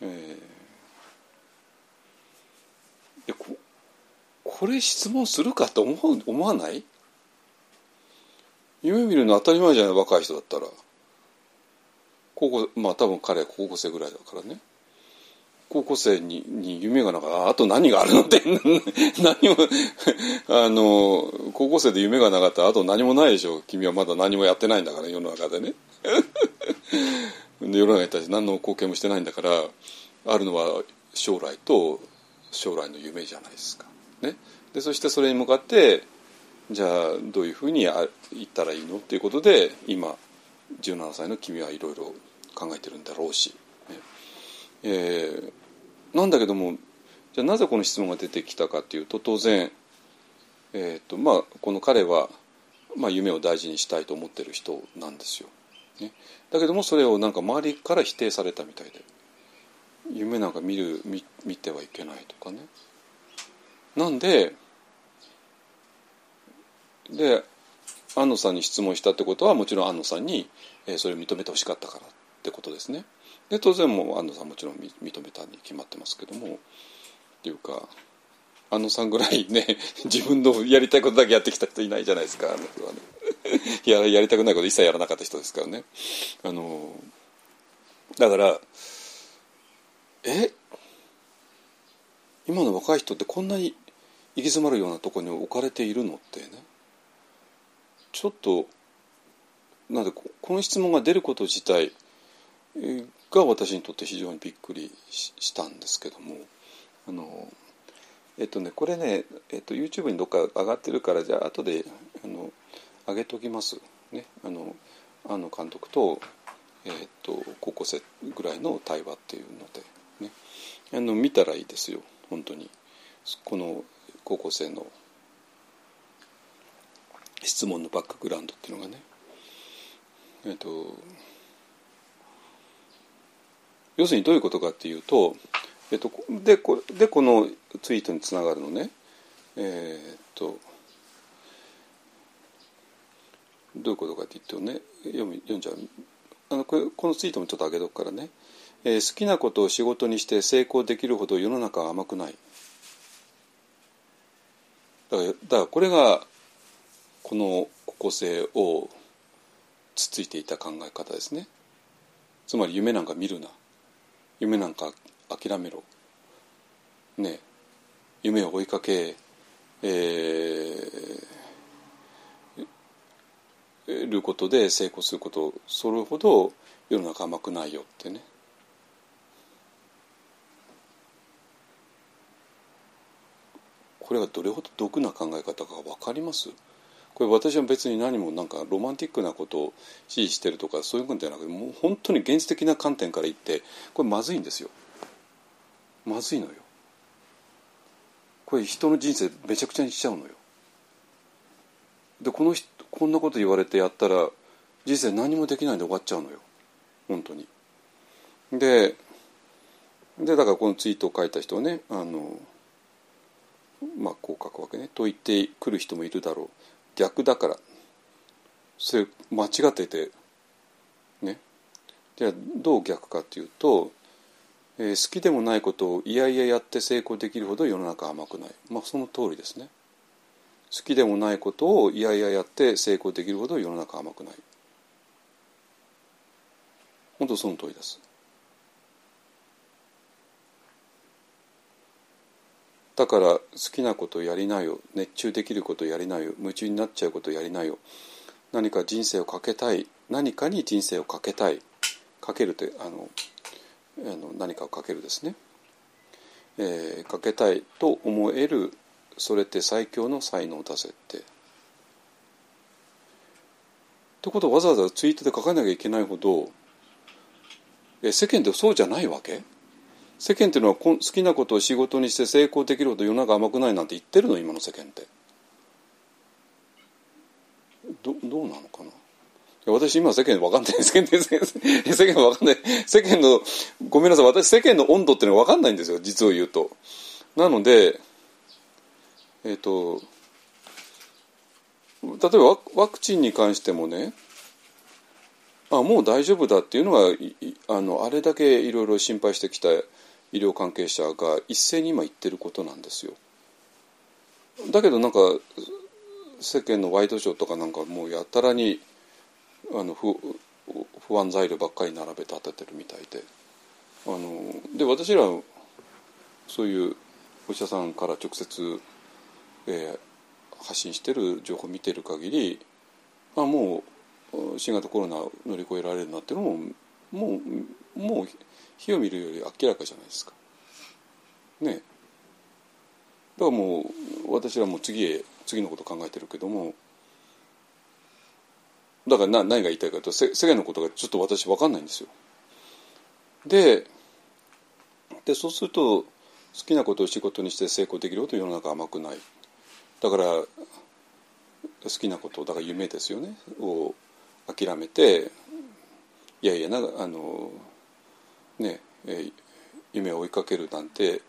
えー、で こ, これ質問するかと 思, う思わない？夢見るの当たり前じゃない、若い人だったら。高校、まあ多分彼は高校生ぐらいだからね。高校生 に, に夢がなかったら、あと何があるのって何もあの高校生で夢がなかったらあと何もないでしょ、君はまだ何もやってないんだから世の中でねで世の中に対して何の貢献もしてないんだから、あるのは将来と将来の夢じゃないですか、ね、でそしてそれに向かってじゃあどういうふうに言ったらいいのっていうことで、今じゅうななさいの君はいろいろ考えてるんだろうし、えー、なんだけども、じゃあなぜこの質問が出てきたかというと、当然、えーとまあ、この彼は、まあ、夢を大事にしたいと思っている人なんですよ、ね、だけどもそれをなんか周りから否定されたみたいで、夢なんか 見る、見、見てはいけないとかね、なんでで安野さんに質問したってことは、もちろん安野さんに、えー、それを認めてほしかったからってことですね。で当然もう安野さんもちろん認めたに決まってますけども、っていうか安野さんぐらいね自分のやりたいことだけやってきた人いないじゃないですか、あの人はねや, やりたくないこと一切やらなかった人ですからね。あのだからえ今の若い人ってこんなに行き詰まるようなところに置かれているのってね、ちょっとなんで こ, この質問が出ること自体が私にとって非常にびっくりしたんですけども、あのえっとねこれね、えっと、YouTube にどっか上がってるから、じゃあ後であの上げておきますね。あの庵野監督と、えっと、高校生ぐらいの対話っていうので、ね、あの見たらいいですよ本当に。この高校生の質問のバックグラウンドっていうのがね、えっと要するにどういうことかっていうと、えっと、で, こでこのツイートにつながるのね、えー、っとどういうことかって言ってね、読み読んじゃうあの こ, れこのツイートもちょっと上げとくからね、えー、好きなことを仕事にして成功できるほど世の中は甘くない。だから、だからこれがこの高校生をつついていた考え方ですね。つまり夢なんか見るな。夢なんか諦めろ、ね、夢を追いかけ、えー、ることで成功すること、それほど世の中甘くないよってね。これがどれほど毒な考え方か分かります？これ私は別に何もなんかロマンティックなことを支持してるとかそういうことじゃなくて、もう本当に現実的な観点から言ってこれまずいんですよ。まずいのよ。これ人の人生めちゃくちゃにしちゃうのよ。でこの人こんなこと言われてやったら人生何もできないで終わっちゃうのよ本当に。ででだからこのツイートを書いた人はね、あのまあこう書くわけね。と言ってくる人もいるだろう。逆だからそれ間違っててね。じゃあどう逆かっていうと、えー、好きでもないことをいやいややって成功できるほど世の中甘くない。まあその通りですね。好きでもないことをいやいややって成功できるほど世の中甘くない。本当その通りです。だから好きなことやりなよ、熱中できることやりなよ、夢中になっちゃうことやりなよ、何か人生をかけたい、何かに人生をかけたい、かけるとあのあの何かをかけるですね、えー、かけたいと思える、それって最強の才能だぜってってことをわざわざツイートで書かなきゃいけないほど、え世間ってそうじゃないわけ？世間っていうのは好きなことを仕事にして成功できるほど世の中甘くないなんて言ってるの？今の世間って ど, どうなのかな。私今世間分かんないですけど、世間分かんない、世間のごめんなさい、私世間の温度っていうのは分かんないんですよ、実を言うと。なのでえっと例えばワクチンに関してもね、あもう大丈夫だっていうのが あ, のあれだけいろいろ心配してきた医療関係者が一斉に今言ってることなんですよ。だけどなんか世間のワイドショーとかなんかもうやたらにあの 不, 不安材料ばっかり並べ立ててるみたいで、あので私らそういうお医者さんから直接、えー、発信してる情報を見てる限り、あもう新型コロナを乗り越えられるなっていうのももうもう火を見るより明らかじゃないですかね。だからもう私らも次へ次のこと考えてるけども。だから 何, 何が言いたいかというと、世間のことがちょっと私分かんないんですよ。 で, でそうすると好きなことを仕事にして成功できるほど世の中甘くない。だから好きなことだから夢ですよねを諦めて、いやいやなあのねえ夢を追いかけるなんて、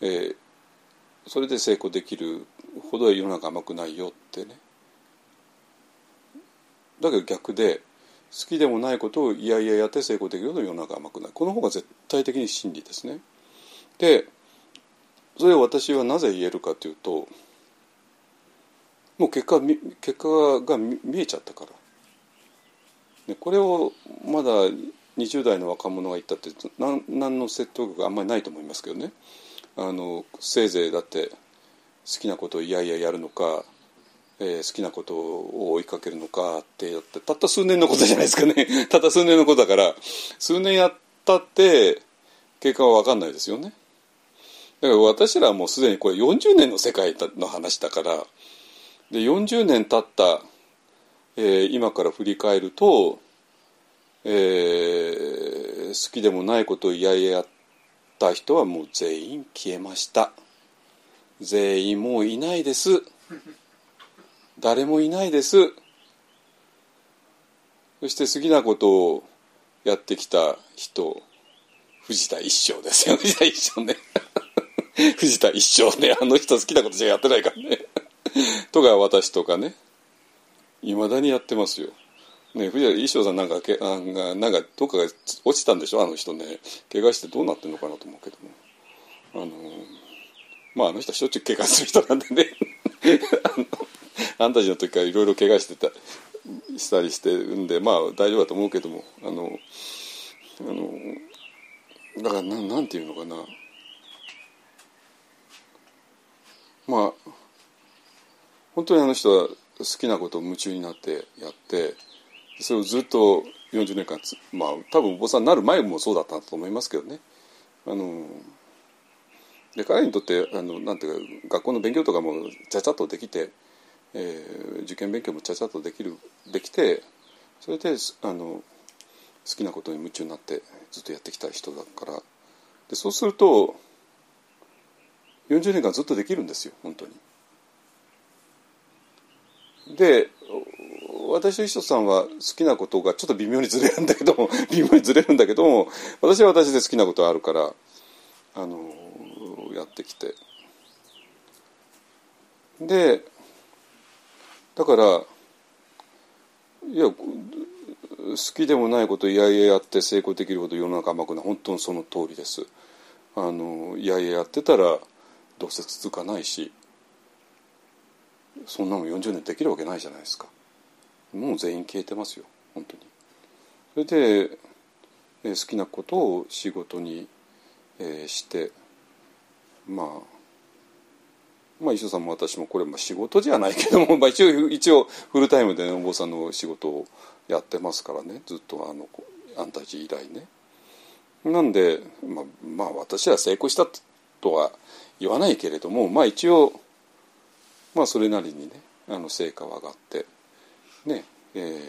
えー、それで成功できるほど世の中甘くないよってね。だけど逆で好きでもないことをいやいややって成功できるほど世の中甘くない。この方が絶対的に真理ですね。でそれを私はなぜ言えるかというと、もう結果、結果が見えちゃったから、ね、これをまだにじゅう代の若者が言ったって何、何の説得力があんまりないと思いますけどね。あのせいぜいだって好きなことをいやいややるのか、えー、好きなことを追いかけるのかってやってたった数年のことじゃないですかねたった数年のことだから数年やったって経過は分かんないですよね。だから私らはもうすでにこれよんじゅうねんの世界の話だから、でよんじゅうねん経った、えー、今から振り返ると、えー、好きでもないことをいやいややった人はもう全員消えました。全員もういないです誰もいないです。そして好きなことをやってきた人、藤田一生ですよ。藤田一生ね藤田一生ねあの人好きなことしかやってないからねとか私とかね、いまだにやってますよ、ね、藤田一生さんなんかけあなんかどっかが落ちたんでしょ、あの人ね。怪我してどうなってんのかなと思うけども、あのまああの人はしょっちゅう怪我する人なんでねあのあんたたちの時からいろいろ怪我してたしたりしてるんで、まあ大丈夫だと思うけども、あのあのだから な, なんていうのかな、まあ本当にあの人は好きなことを夢中になってやって、それをずっとよんじゅうねんかんつ、まあ多分お坊さんになる前もそうだったと思いますけどね。あので彼にとってあのなんていうか学校の勉強とかもちゃちゃっとできて。えー、受験勉強もちゃちゃっとできるできて、それであの好きなことに夢中になってずっとやってきた人だから、でそうするとよんじゅうねんかんずっとできるんですよ本当に。で私と一緒さんは好きなことがちょっと微妙にずれるんだけども微妙にずれるんだけども、私は私で好きなことがあるからあのやってきて、でだからいや好きでもないことをいやいややって成功できるほど世の中甘くない、本当にその通りです。あのいやいややってたらどうせ続かないし、そんなもんよんじゅうねんできるわけないじゃないですか。もう全員消えてますよ本当に。それで好きなことを仕事にして、まあ、まあ一生さんも私もこれも仕事じゃないけども、まあ、一応一応フルタイムで、ね、お坊さんの仕事をやってますからね、ずっとあの安泰寺以来ね。なんで、まあ、まあ私は成功したとは言わないけれども、まあ一応、まあそれなりにね、あの成果は上がってね、え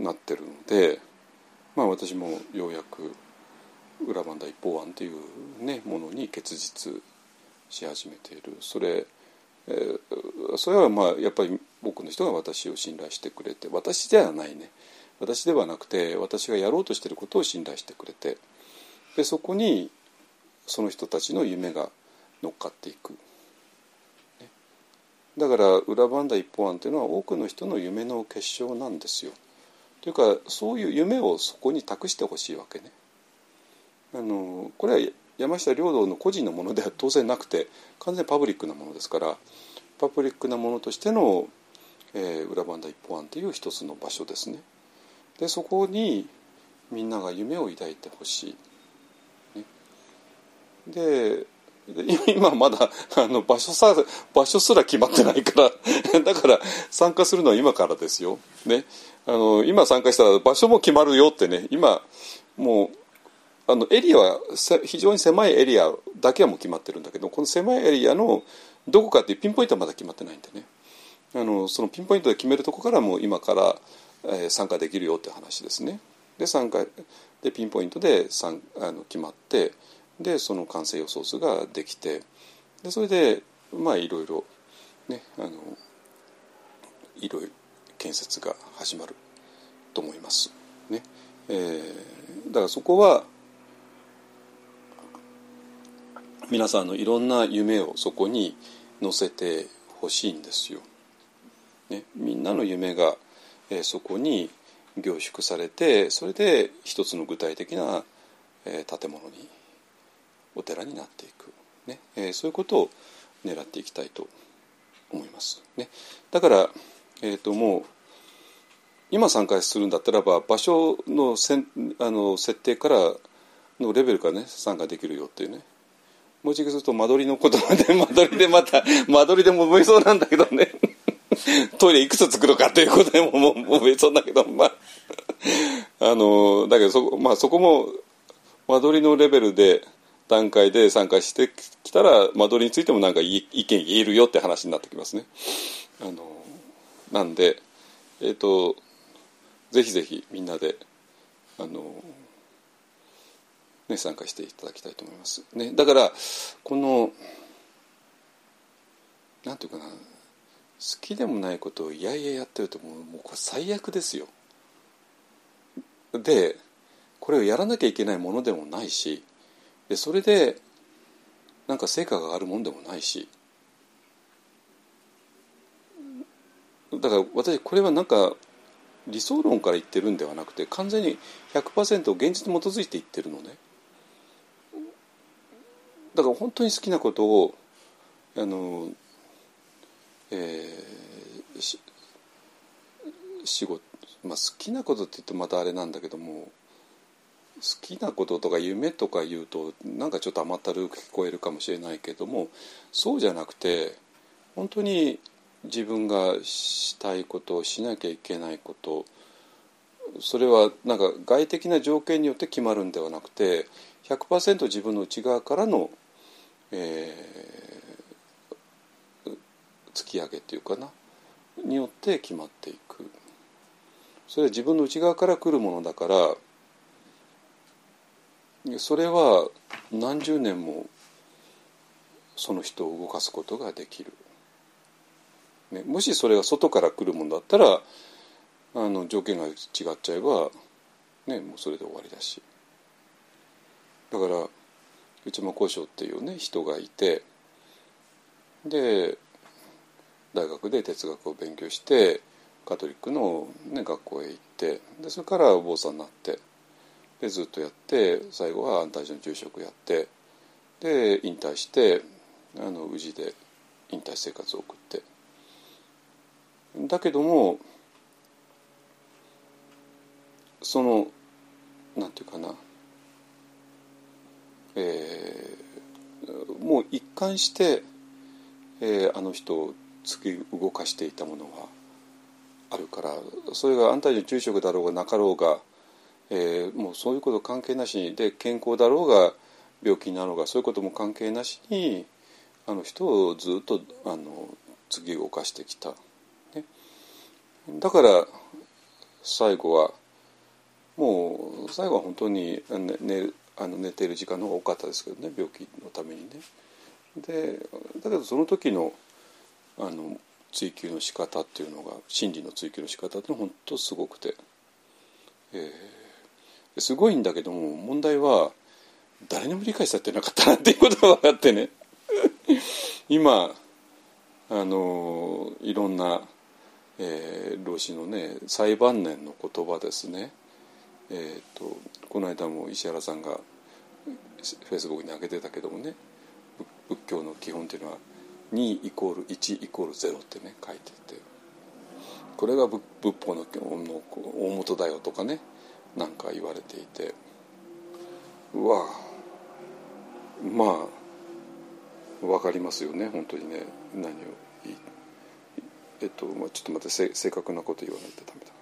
ー、なってるので、まあ私もようやく裏番台一方案というねものに結実し始めている。それ、えー、それはまあやっぱり多くの人が私を信頼してくれて、私ではないね。私ではなくて、私がやろうとしていることを信頼してくれて、でそこにその人たちの夢が乗っかっていく。だから裏番台一本案というのは多くの人の夢の結晶なんですよ。というか、そういう夢をそこに託してほしいわけね。あのこれは山下良道の個人のものでは当然なくて、完全にパブリックなものですから、パブリックなものとしての、えー、裏番台一本案という一つの場所ですね。でそこにみんなが夢を抱いてほしい、ね、で今まだあの場所さ場所すら決まってないからだから参加するのは今からですよ、ね、あの今参加したら場所も決まるよってね。今もうあのエリアは非常に狭いエリアだけはもう決まってるんだけど、この狭いエリアのどこかっていうピンポイントはまだ決まってないんでね、あのそのピンポイントで決めるとこからもう今から参加できるよって話ですね。で参加でピンポイントであの決まって、でその完成予想図ができて、でそれでまあいろいろね、あのいろいろ建設が始まると思いますね。えー、だからそこは皆さんのいろんな夢をそこに乗せてほしいんですよ、ね、みんなの夢がそこに凝縮されて、それで一つの具体的な建物に、お寺になっていく、ね、えー、そういうことを狙っていきたいと思います、ね、だから、えー、ともう今参加するんだったらば場所のせんあの設定からのレベルからね参加できるよっていうね。もう一回すると間取りのことまで間取りでまた間取りでも燃えそうなんだけどねトイレいくつ作るかっていうことでももうもう別なんだけど、まああのだけどそこ、まあ、そこも間取りのレベルで段階で参加してきたら間取りについてもなんか意見言えるよって話になってきますね。あのなんでえっとぜひぜひみんなであの、ね、参加していただきたいと思います、ね、だからこのなんていうかな。好きでもないことをいやいややってるともう、もうこれ最悪ですよ。でこれをやらなきゃいけないものでもないし、でそれでなんか成果があるものでもないし、だから私これはなんか理想論から言ってるんではなくて、完全に ひゃくパーセント 現実に基づいて言ってるのね。だから本当に好きなことをあのえー、し仕事、まあ、好きなことって言うとまたあれなんだけども、好きなこととか夢とか言うとなんかちょっと甘ったるく聞こえるかもしれないけども、そうじゃなくて本当に自分がしたいこと、しなきゃいけないこと、それはなんか外的な条件によって決まるんではなくて ひゃくパーセント 自分の内側からの、えー突き上げっていうかなによって決まっていく。それは自分の内側から来るものだから、それは何十年もその人を動かすことができる、ね、もしそれが外から来るものだったらあの条件が違っちゃえば、ね、もうそれで終わりだし。だから内間幸章っていうね人がいて、で大学で哲学を勉強してカトリックの、ね、学校へ行って、でそれからお坊さんになって、でずっとやって、最後は安泰寺の住職やって、で引退してあの宇治で引退生活を送って、だけどもそのなんていうかな、えー、もう一貫して、えー、あの人を突き動かしていたものはあるから、それが安泰寺の住職だろうがなかろうが、えー、もうそういうこと関係なしに、で健康だろうが病気になろうがそういうことも関係なしに、あの人をずっとあの突き動かしてきた、ね、だから最後はもう最後は本当に寝るあの寝ている時間の方が多かったですけどね、病気のためにね。でだけどその時 の, あの追求の仕方っていうのが、真理の追求の仕方っていうのは本当すごくて、えー、すごいんだけども、問題は誰にも理解されてなかったなっていうことが分かってね今あのいろんな、えー、老子のね最晩年の言葉ですね、えー、とこの間も石原さんがフェイスブックに上げてたけどもね、仏教の基本というのはにイコールいちイコールゼロってね書いてて、これが仏法の大元だよとかね、なんか言われていて、うわまあわかりますよね本当にね、何をえっとちょっと待って、正確なこと言わないとダメだ。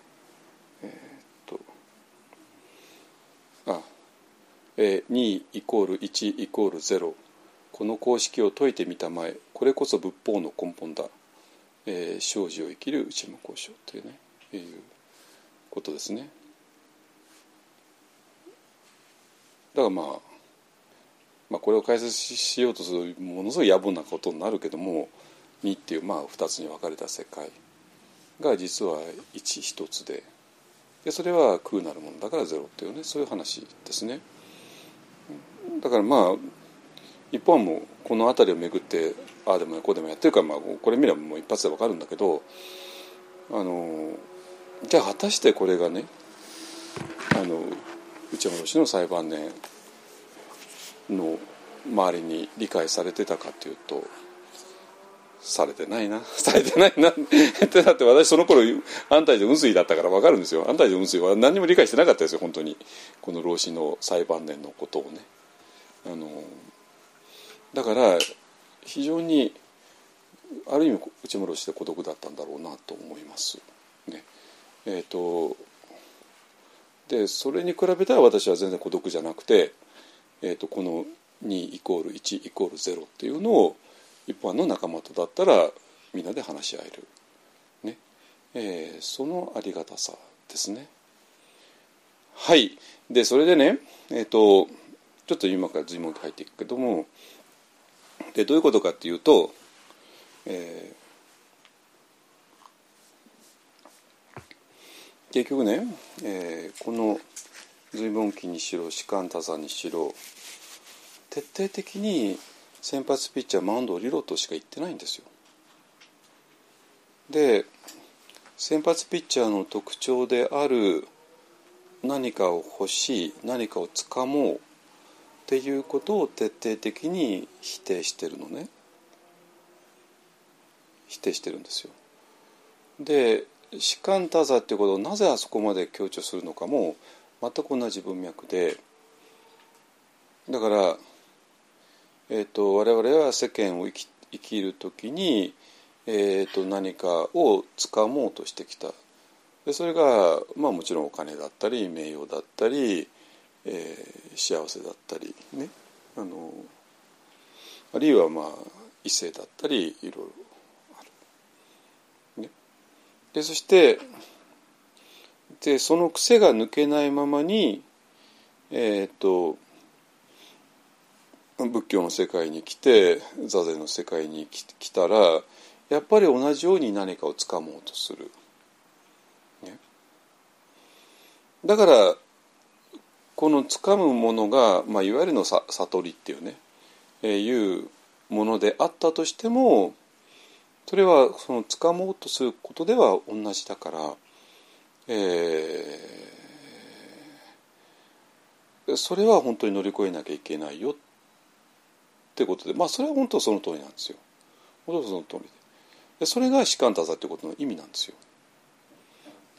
あえー、にイコールいちイコールゼロ、この公式を解いてみたまえ、これこそ仏法の根本だ、えー、生死を生きる内無交渉というね、いうことですね。だからまあ、まあこれを解説しようとするとものすごい野暮なことになるけども、にっていうまあふたつに分かれた世界が実はいち一つで、でそれは空なるものだからゼロっていうね、そういう話ですね。だからまあ一般もこの辺りを巡ってああでもねこうでもやってるから、まあ、これ見ればもう一発で分かるんだけど、あのじゃあ果たしてこれがね、あの内山老師の最晩年の周りに理解されてたかというと、されてないなされてないなってだって、私その頃安泰寺雲水だったから分かるんですよ。安泰寺雲水は何も理解してなかったですよ本当に、この老子の最晩年のことをね。あのだから非常にある意味内村老師で孤独だったんだろうなと思いますね。えーとでそれに比べたら私は全然孤独じゃなくて、えーとこのにイコールいちイコールゼロっていうのを一般の仲間とだったらみんなで話し合える、ねえー、そのありがたさですね。はい。でそれでね、えーと、ちょっと今から随文入っていくけども、でどういうことかっていうと、えー、結局ね、えー、この随文記にしろ士官多座にしろ徹底的に先発ピッチャーマウンド降りろとしか言ってないんですよ。で先発ピッチャーの特徴である何かを欲しい、何かをつかもうっていうことを徹底的に否定してるのね、否定してるんですよ。で士官多座っていうことをなぜあそこまで強調するのかも全く同じ文脈で、だからえー、と我々は世間を生 き, 生きるときに、えー、と何かを掴もうとしてきた。でそれが、まあ、もちろんお金だったり名誉だったり、えー、幸せだったり、ね、あのあるいは、まあ、異性だったりいろいろある、ね、でそしてでその癖が抜けないままに、えー、と仏教の世界に来て座禅の世界に来たらやっぱり同じように何かをつかもうとする、ね、だからこのつかむものが、まあ、いわゆるのさ悟りっていうね、えー、いうものであったとしても、それはそのつかもうとすることでは同じだから、えー、それは本当に乗り越えなきゃいけないよということで、まあそれは本当その通りなんですよ。本当その通りで、でそれが士官多座ということの意味なんですよ、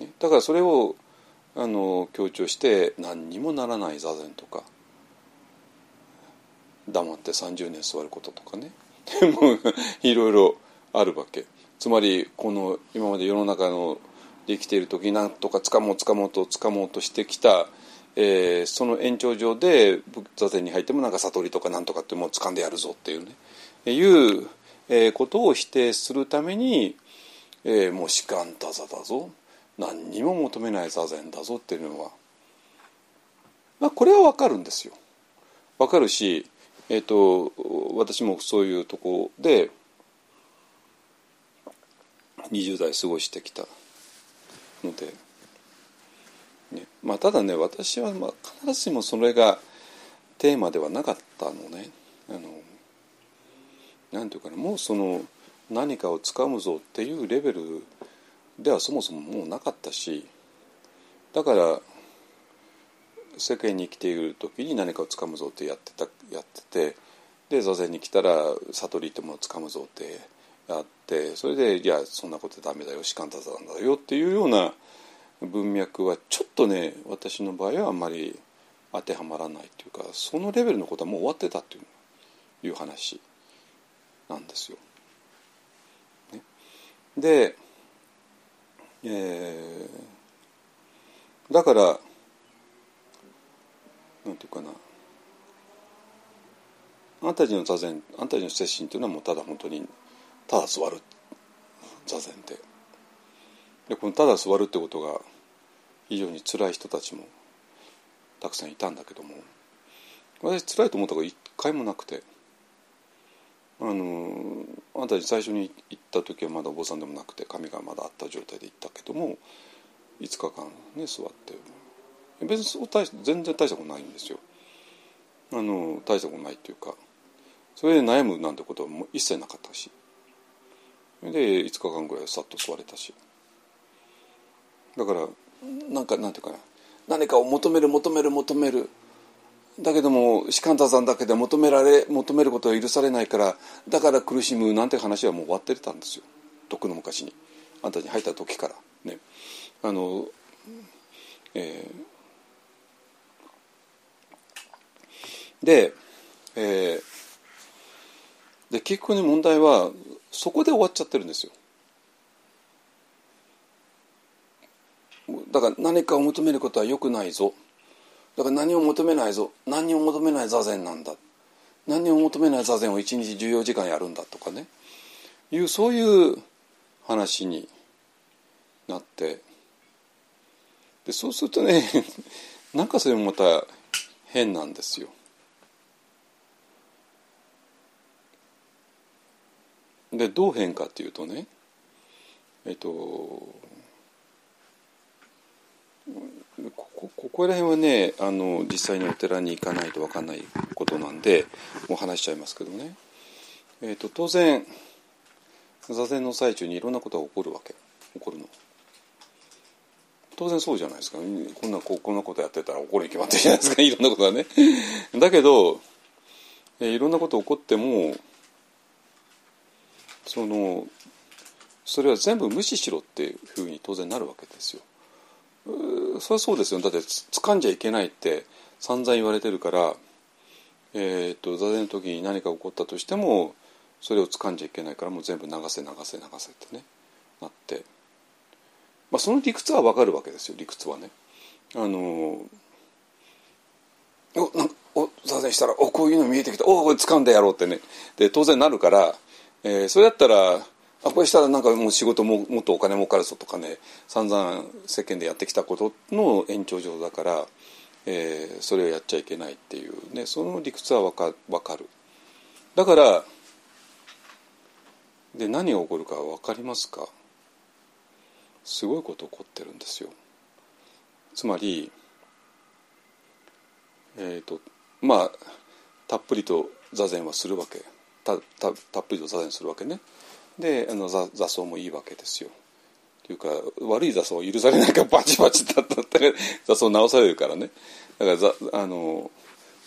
ね、だからそれをあの強調して何にもならない座禅とか黙ってさんじゅうねん座ることとかねもういろいろあるわけ。つまりこの今まで世の中のできている時に何とかつかもうつかもうとつかもうとしてきた、えー、その延長上で座禅に入ってもなんか悟りとか何とかってもうつかんでやるぞっていうねいう、えー、ことを否定するために、えー、もうシカンタ座だぞ何にも求めない座禅だぞっていうのは、まあ、これは分かるんですよ。分かるし、えーと、私もそういうところでにじゅう代過ごしてきたので、ねまあ、ただね私はまあ必ずしもそれがテーマではなかったのね。あのなんていうかな、もうその何かをつかむぞっていうレベルではそもそももうなかったし、だから世間に生きている時に何かをつかむぞってやってたやってて、で座禅に来たら悟りってものをつかむぞってやって、それでいやそんなことダメだよシカンタ座なんだよっていうような文脈はちょっとね私の場合はあんまり当てはまらないというか、そのレベルのことはもう終わってたっていう、いう話なんですよ、ね、でえー、だからなんていうかな、あなたたちの座禅、あなたたちの精神というのはもうただ本当にただ座る座禅で、でこのただ座るってことが非常に辛い人たちもたくさんいたんだけども、私辛いと思ったことが一回もなくて、あのあなたに最初に行った時はまだお坊さんでもなくて髪がまだあった状態で行ったけどもいつかかん、ね、座って別にそう大全然大したことないんですよ。あの大したことないっていうか、それで悩むなんてことはもう一切なかったし、でいつかかんぐらいさっと座れたし、だからなんかなんていうかな、何かを求める求める求めるだけどもシカンタさんだけで求められ求めることは許されないからだから苦しむなんて話はもう終わってたんですよ。とっくの昔にあんたに入った時からね、あの、えー、で、えー、で結局ね問題はそこで終わっちゃってるんですよ。だから何かを求めることは良くないぞ。だから何を求めないぞ、何を求めない座禅なんだ、何を求めない座禅をいちにちじゅうよじかんやるんだとかねいうそういう話になって、でそうするとねなんかそれもまた変なんですよ。でどう変かっていうとね、えっとここ、ここら辺はねあの実際にお寺に行かないと分かんないことなんでもう話しちゃいますけどね、えーと、当然座禅の最中にいろんなことが起こるわけ、起こるの当然そうじゃないですか。こんな、こ、こんなことやってたら起こるに決まってるじゃないですかいろんなことがねだけど、えー、いろんなこと起こってもそのそれは全部無視しろっていうふうに当然なるわけですよ。それはそうですよ。だって掴んじゃいけないって散々言われてるから、えー、と座禅の時に何か起こったとしてもそれを掴んじゃいけないからもう全部流せ流せ流せってねなって、まあ、その理屈は分かるわけですよ。理屈はねあのおなんかお座禅したらおこういうの見えてきたおこれ掴んでやろうってねで当然なるから、えー、それだったらあこれしたらなんかもう仕事ももっとお金儲かるぞとかね散々世間でやってきたことの延長上だから、えー、それをやっちゃいけないっていうねその理屈はわか、わかる。だからで何が起こるかわかりますか。すごいこと起こってるんですよ。つまりえっとまあたっぷりと座禅はするわけ た, た, たっぷりと座禅するわけね。であの 座, 座奏もいいわけですよ。というか悪い座奏を許されないからバチバチだったって座奏直されるからね。だからざあの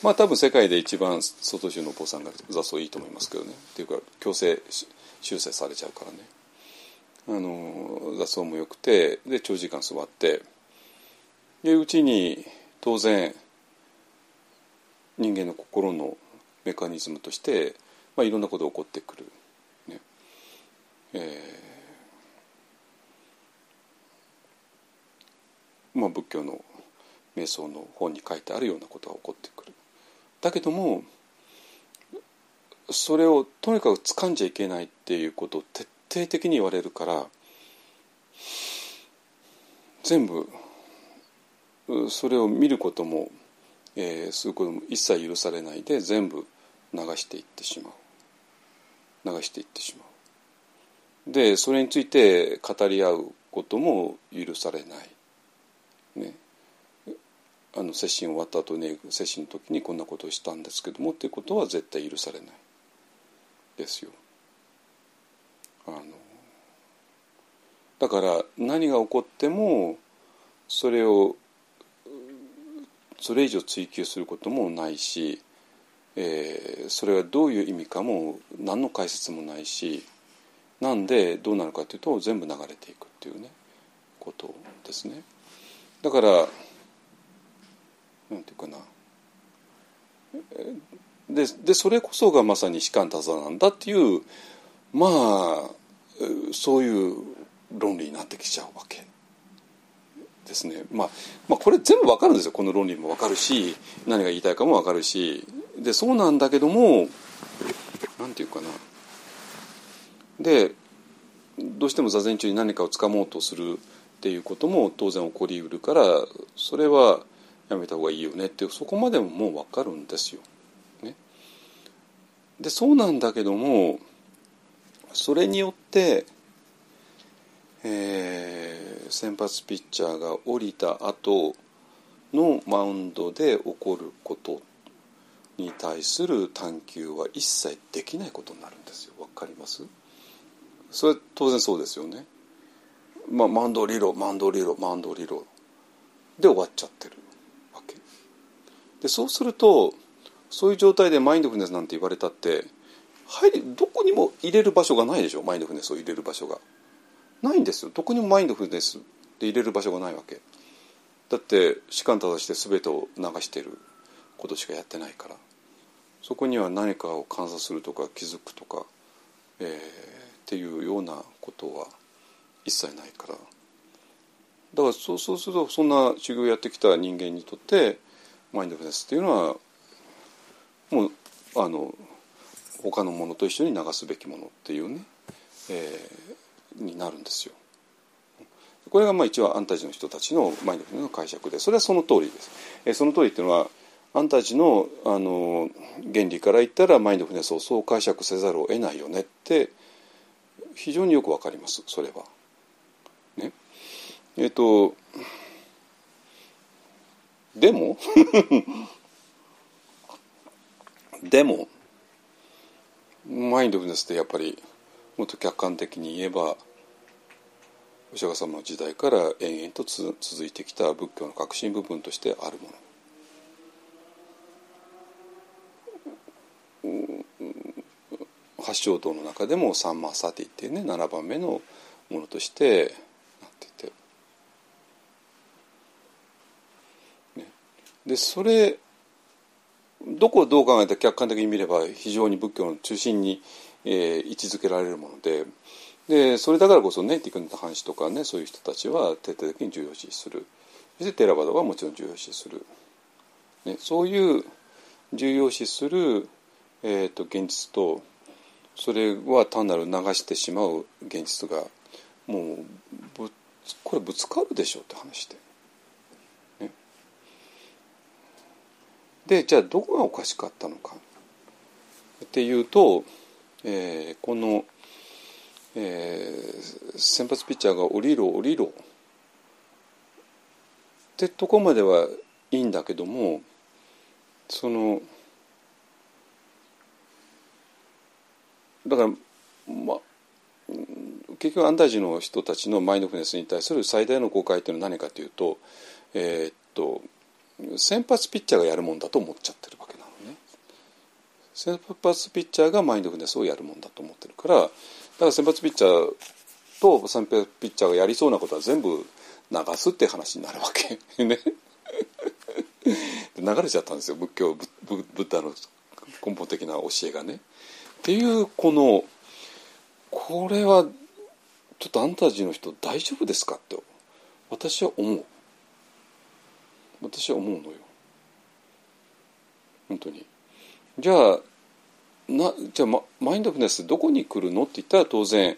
まあ多分世界で一番外州のお坊さんが座奏いいと思いますけどね。というか強制修正されちゃうからね。あの座奏もよくてで長時間座っていううちに当然人間の心のメカニズムとして、まあ、いろんなことが起こってくる、ねえーまあ、仏教の瞑想の本に書いてあるようなことが起こってくる。だけどもそれをとにかく掴んじゃいけないっていうことを徹底的に言われるから全部それを見ることも、えー、することも一切許されないで全部流していってしまう流していってしまう。でそれについて語り合うことも許されない、ね、あの接心終わった後に接心の時にこんなことをしたんですけどもっていうことは絶対許されないですよ。あのだから何が起こってもそれをそれ以上追求することもないし、えー、それはどういう意味かも何の解説もないし、なんでどうなるかというと全部流れていくっていうねことですね。だからなんていうかな、で、でそれこそがまさに士官多座なんだっていうまあそういう論理になってきちゃうわけ。ですねまあまあ、これ全部わかるんですよ。この論理もわかるし何が言いたいかもわかるしでそうなんだけどもなんていうかなでどうしても座禅中に何かをつかもうとするっていうことも当然起こりうるからそれはやめた方がいいよねってそこまでももうわかるんですよ、ね、でそうなんだけどもそれによってえー、先発ピッチャーが降りた後のマウンドで起こることに対する探求は一切できないことになるんですよ。わかります？それ当然そうですよね、まあ、マウンド降りろマウンド降りろマウンド降りろで終わっちゃってるわけでそうするとそういう状態でマインドフルネスなんて言われたって入りどこにも入れる場所がないでしょ。マインドフルネスを入れる場所がないんですよ。どこにもマインドフルネスで入れる場所がないわけだって士官ただして全てを流していることしかやってないからそこには何かを観察するとか気づくとか、えー、っていうようなことは一切ないからだからそう、そうするとそんな修行をやってきた人間にとってマインドフルネスっていうのはもうあの他のものと一緒に流すべきものっていうね、えーになるんですよ。これがまあ一応アンタジの人たちのマインドフルネスの解釈でそれはその通りです、えー、その通りっていうのはアンタジの、あの原理から言ったらマインドフルネスをそう解釈せざるを得ないよねって非常によくわかります。それはねえっ、ー、とでもでもマインドフルネスってやっぱりもっと客観的に言えばお釈迦様の時代から延々とつ続いてきた仏教の核心部分としてあるもの八正道の中でもサンマーサティっていうねななばんめのものとしてなっていて、ね、でそれどこをどう考えて客観的に見れば非常に仏教の中心にえー、位置づけられるもの で, でそれだからこそねティクナタハンシとかねそういう人たちは徹底的に重要視するそしてテラバダはもちろん重要視する、ね、そういう重要視する、えー、と現実とそれは単なる流してしまう現実がもうぶこれぶつかるでしょって話で、ね、でじゃあどこがおかしかったのかっていうとえー、この、えー、先発ピッチャーが降りろ降りろってとこまではいいんだけどもそのだから、ま、結局安泰寺の人たちのマインドフルネスに対する最大の誤解というのは何かというと、えー、っと先発ピッチャーがやるもんだと思っちゃってるわけなのね。先発ピッチャーがマインドフルネスをやるもんだと思ってるからだから先発ピッチャーと先発ピッチャーがやりそうなことは全部流流すっていう話になるわけ、ね、流れちゃったんですよ、仏教、ブッダの根本的な教えがね。っていうこのこれはちょっとあんたたちの人大丈夫ですかって私は思う私は思うのよ本当に。じゃあなじゃあ、ま、マインドフルネスどこに来るのって言ったら当然、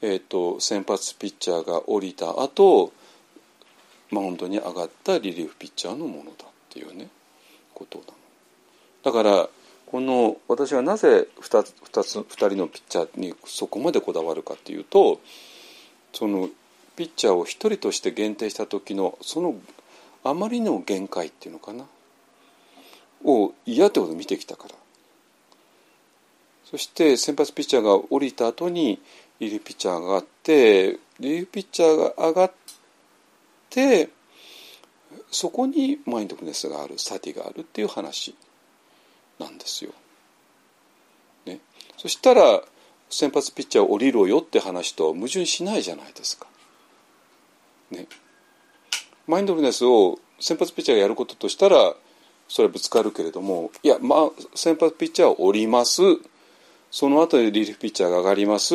えー、と先発ピッチャーが降りた後マウンドに上がったリリーフピッチャーのものだっていうねことなの。だからこの私はなぜ 2, 2, つふたりのピッチャーにそこまでこだわるかっていうと、そのピッチャーをひとりとして限定した時のそのあまりの限界っていうのかなを嫌ってほど見てきたから。そして先発ピッチャーが降りた後にリリーフピッチャーが上がって、リリーフピッチャーが上がってそこにマインドフルネスがある、サティがあるっていう話なんですよ、ね。そしたら先発ピッチャー降りろよって話と矛盾しないじゃないですか、ね。マインドフルネスを先発ピッチャーがやることとしたらそれはぶつかるけれども、いや、まあ、先発ピッチャーを降ります、その後でリリーフピッチャーが上がります、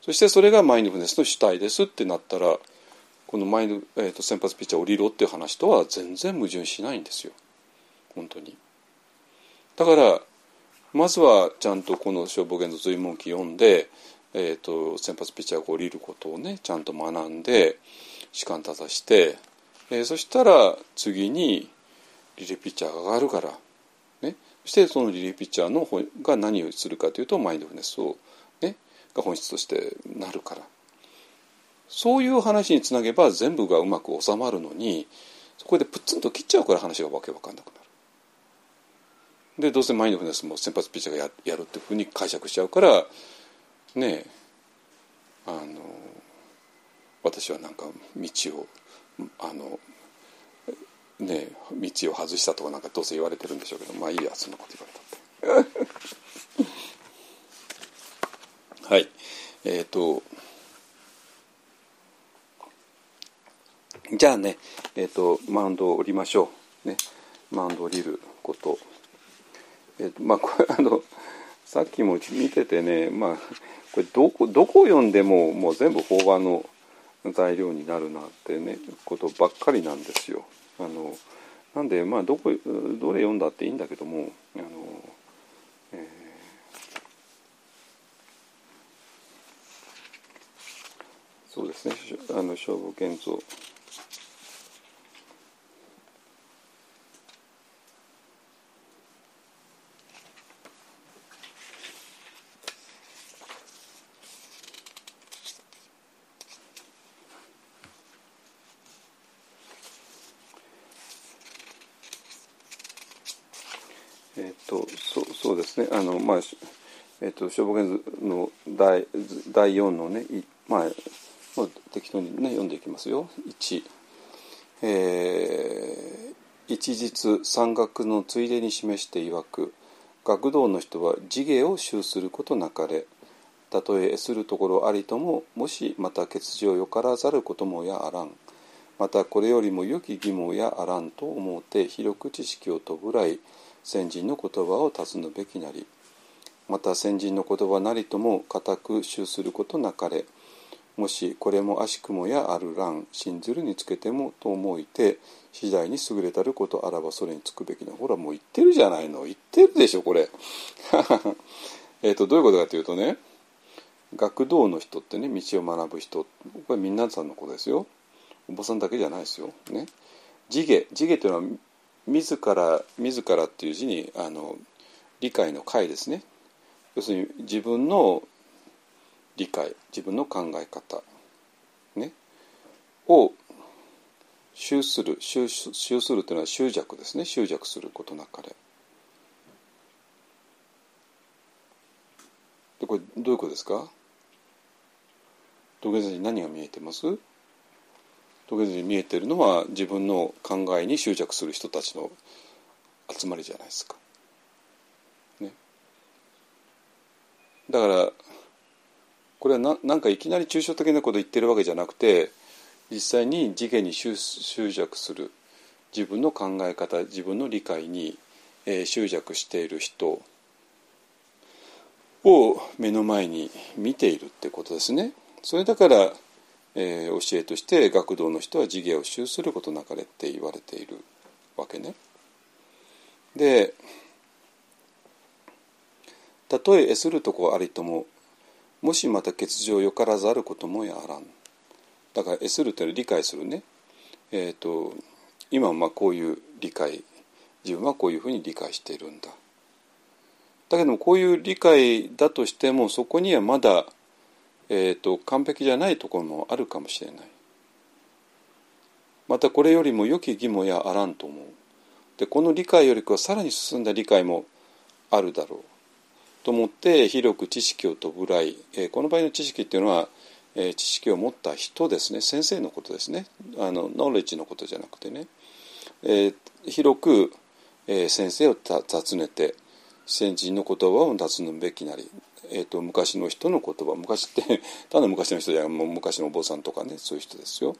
そしてそれがマインドフルネスの主体ですってなったら、このマインド、えー、と先発ピッチャー降りろっていう話とは全然矛盾しないんですよ本当に。だからまずはちゃんとこの消防言の随文記読んで、えー、と先発ピッチャーが降りることをねちゃんと学んで時間立たして、えー、そしたら次にリリーピッチャーが上がるから、ね、そしてそのリリーピッチャーの方が何をするかというとマインドフルネスを、ね、が本質としてなるから、そういう話につなげば全部がうまく収まるのに、そこでプッツンと切っちゃうから話がわけわかんなくなる。でどうせマインドフルネスも先発ピッチャーが や, やるっていうふうに解釈しちゃうからね、あの私はなんか道をあのね、道を外したとかなんかどうせ言われてるんでしょうけど、まあいいや、そんなこと言われたってはい、えっとじゃあね、えっとマウンドを降りましょう、ね、マウンドを降りること、えっとまあ、これあのさっきも見ててね、まあこれどこどこを読んでももう全部法話の材料になるなってねことばっかりなんですよ。あのなんでまあどこどれ読んだっていいんだけども、あの、えー、そうですね、あの消防建造あのまあえっと消防言の 第, 第よんのね、まあ、適当にね読んでいきますよ。いち、えー、一日山岳のついでに示して曰く、学道の人は自芸を習することなかれ、たとえするところありとも、もしまた欠如をよからざることもやあらん、またこれよりも良き義もやあらんと思うて、広く知識をとぶらい先人の言葉を尋ぬべきなり、また先人の言葉なりとも固く習することなかれ、もしこれもあしくもやあるらん、信ずるにつけてもと思いて、次第に優れたることあらばそれにつくべきな。ほらもう言ってるじゃないの、言ってるでしょこれえっとどういうことかというとね、学道の人ってね、道を学ぶ人、これ皆さんのことですよ、お坊さんだけじゃないですよ、ね、自下、自下というのは自ら、自らっていう字にあの理解の解ですね。要するに自分の理解、自分の考え方、ね、を習する、習するというのは執着ですね。執着することなかれ。でこれどういうことですか？道元先生に何が見えてます？道元に見えてるのは自分の考えに執着する人たちの集まりじゃないですか、ね。だからこれは な, なんかいきなり抽象的なこと言ってるわけじゃなくて、実際に次元に執着する自分の考え方、自分の理解に執着している人を目の前に見ているってことですね。それだから、えー、教えとして学道の人は次元を修することなかれって言われているわけね。で、たとええするとこありとも、もしまた欠如よからざることもやらん。だからえするというのは理解するね。えーと、今はまあこういう理解、自分はこういうふうに理解しているんだ。だけどもこういう理解だとしても、そこにはまだ、えーと、完璧じゃないところもあるかもしれない。またこれよりも良き義もやあらんと思う。で、この理解よりかはさらに進んだ理解もあるだろうと思って、広く知識を飛ぶらい、えー、この場合の知識っていうのは、えー、知識を持った人ですね、先生のことですね、あのノレッジのことじゃなくてね、えー、広く、えー、先生を訪ねて先人の言葉を尋ねるべきなり、えー、と昔の人の言葉、昔って単なる昔の人じゃなくて、昔のお坊さんとかね、そういう人ですよ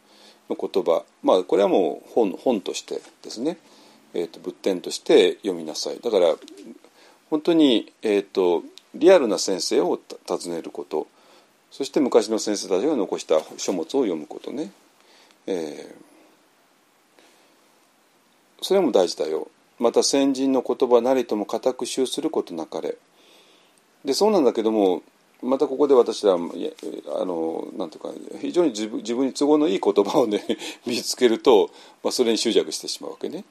の言葉、まあこれはもう 本, 本としてですね、えー、と仏典として読みなさい。だから本当に、えー、とリアルな先生を訪ねること、そして昔の先生たちが残した書物を読むことね、えー、それも大事だよ。また先人の言葉なりとも固く修することなかれ。で、そうなんだけども、またここで私ら、あのなんていうか、非常に自分、自分に都合のいい言葉をね見つけると、まあ、それに執着してしまうわけね。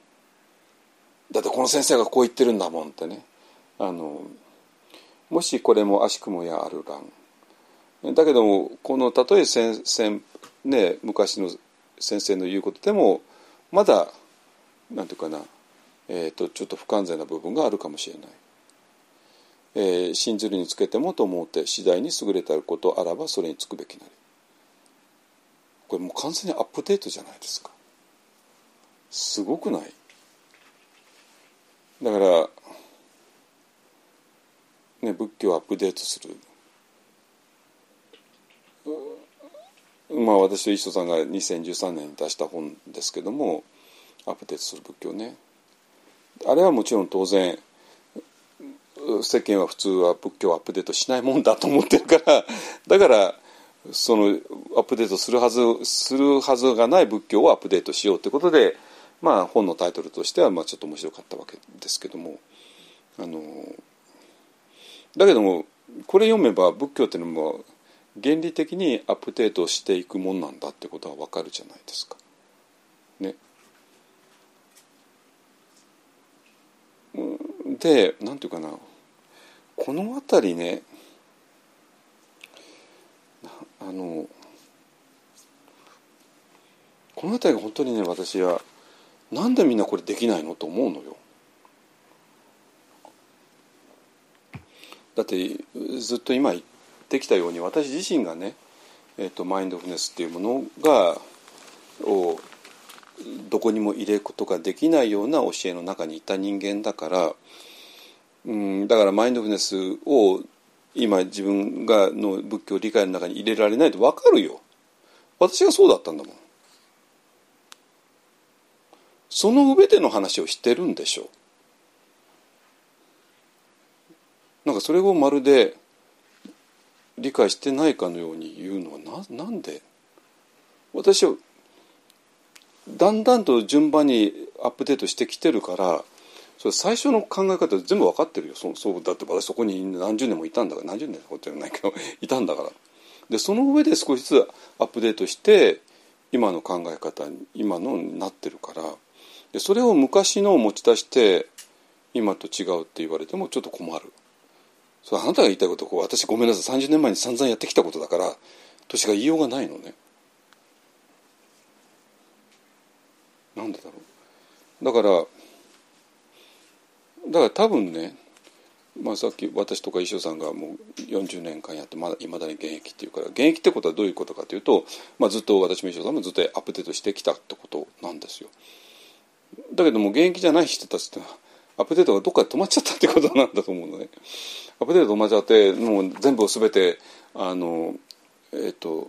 だってこの先生がこう言ってるんだもんってね。あのもしこれも悪しくもやあるらん。だけどもこのたとえ先先、ね、昔の先生の言うことでもまだなんていうかな、えー、とちょっと不完全な部分があるかもしれない。えー、信ずるにつけてもと思って次第に優れたることあらばそれにつくべきなり。これもう完全にアップデートじゃないですか。すごくない？だからね、仏教をアップデートする、まあ私と一緒さんがにせんじゅうさんねんに出した本ですけども、アップデートする仏教ね、あれはもちろん当然世間は普通は仏教をアップデートしないもんだと思ってるから、だからそのアップデートするはずするはずがない仏教をアップデートしようということで、まあ本のタイトルとしてはまあちょっと面白かったわけですけども、あのだけどもこれ読めば仏教っていうのも原理的にアップデートしていくもんなんだってことは分かるじゃないですかね。で、なんていうかな、この辺りね、あのこの辺りが本当にね、私はなんでみんなこれできないのと思うのよ。だってずっと今言ってきたように、私自身がね、えーと、マインドフルネスっていうものがをどこにも入れることができないような教えの中にいた人間だから、うん、だからマインドフルネスを今自分がの仏教理解の中に入れられないと分かるよ。私がそうだったんだもん。その上での話をしてるんでしょう。なんかそれをまるで理解してないかのように言うのは な, なんで私はだんだんと順番にアップデートしてきてるから、それ最初の考え方全部分かってるよ。 そ, そうだって私そこに何十年もいたんだから、何十年のことじゃないけどいたんだから。でその上で少しずつアップデートして今の考え方に今のになってるから、でそれを昔のを持ち出して今と違うって言われてもちょっと困る。そう、あなたが言いたいことは私ごめんなさい、さんじゅうねんまえに散々やってきたことだからとしか言いようがないのね。なんでだろう。だからだから多分ね、まあ、さっき私とか衣装さんがもうよんじゅうねんかんやってまだいまだに現役っていうから、現役ってことはどういうことかというと、まあ、ずっと私も衣装さんもずっとアップデートしてきたってことなんですよ。だけども現役じゃない人たちってアップデートがどっかで止まっちゃったってことなんだと思うのね。アップデート止まっちゃって、もう全部をすべてあの、えーと、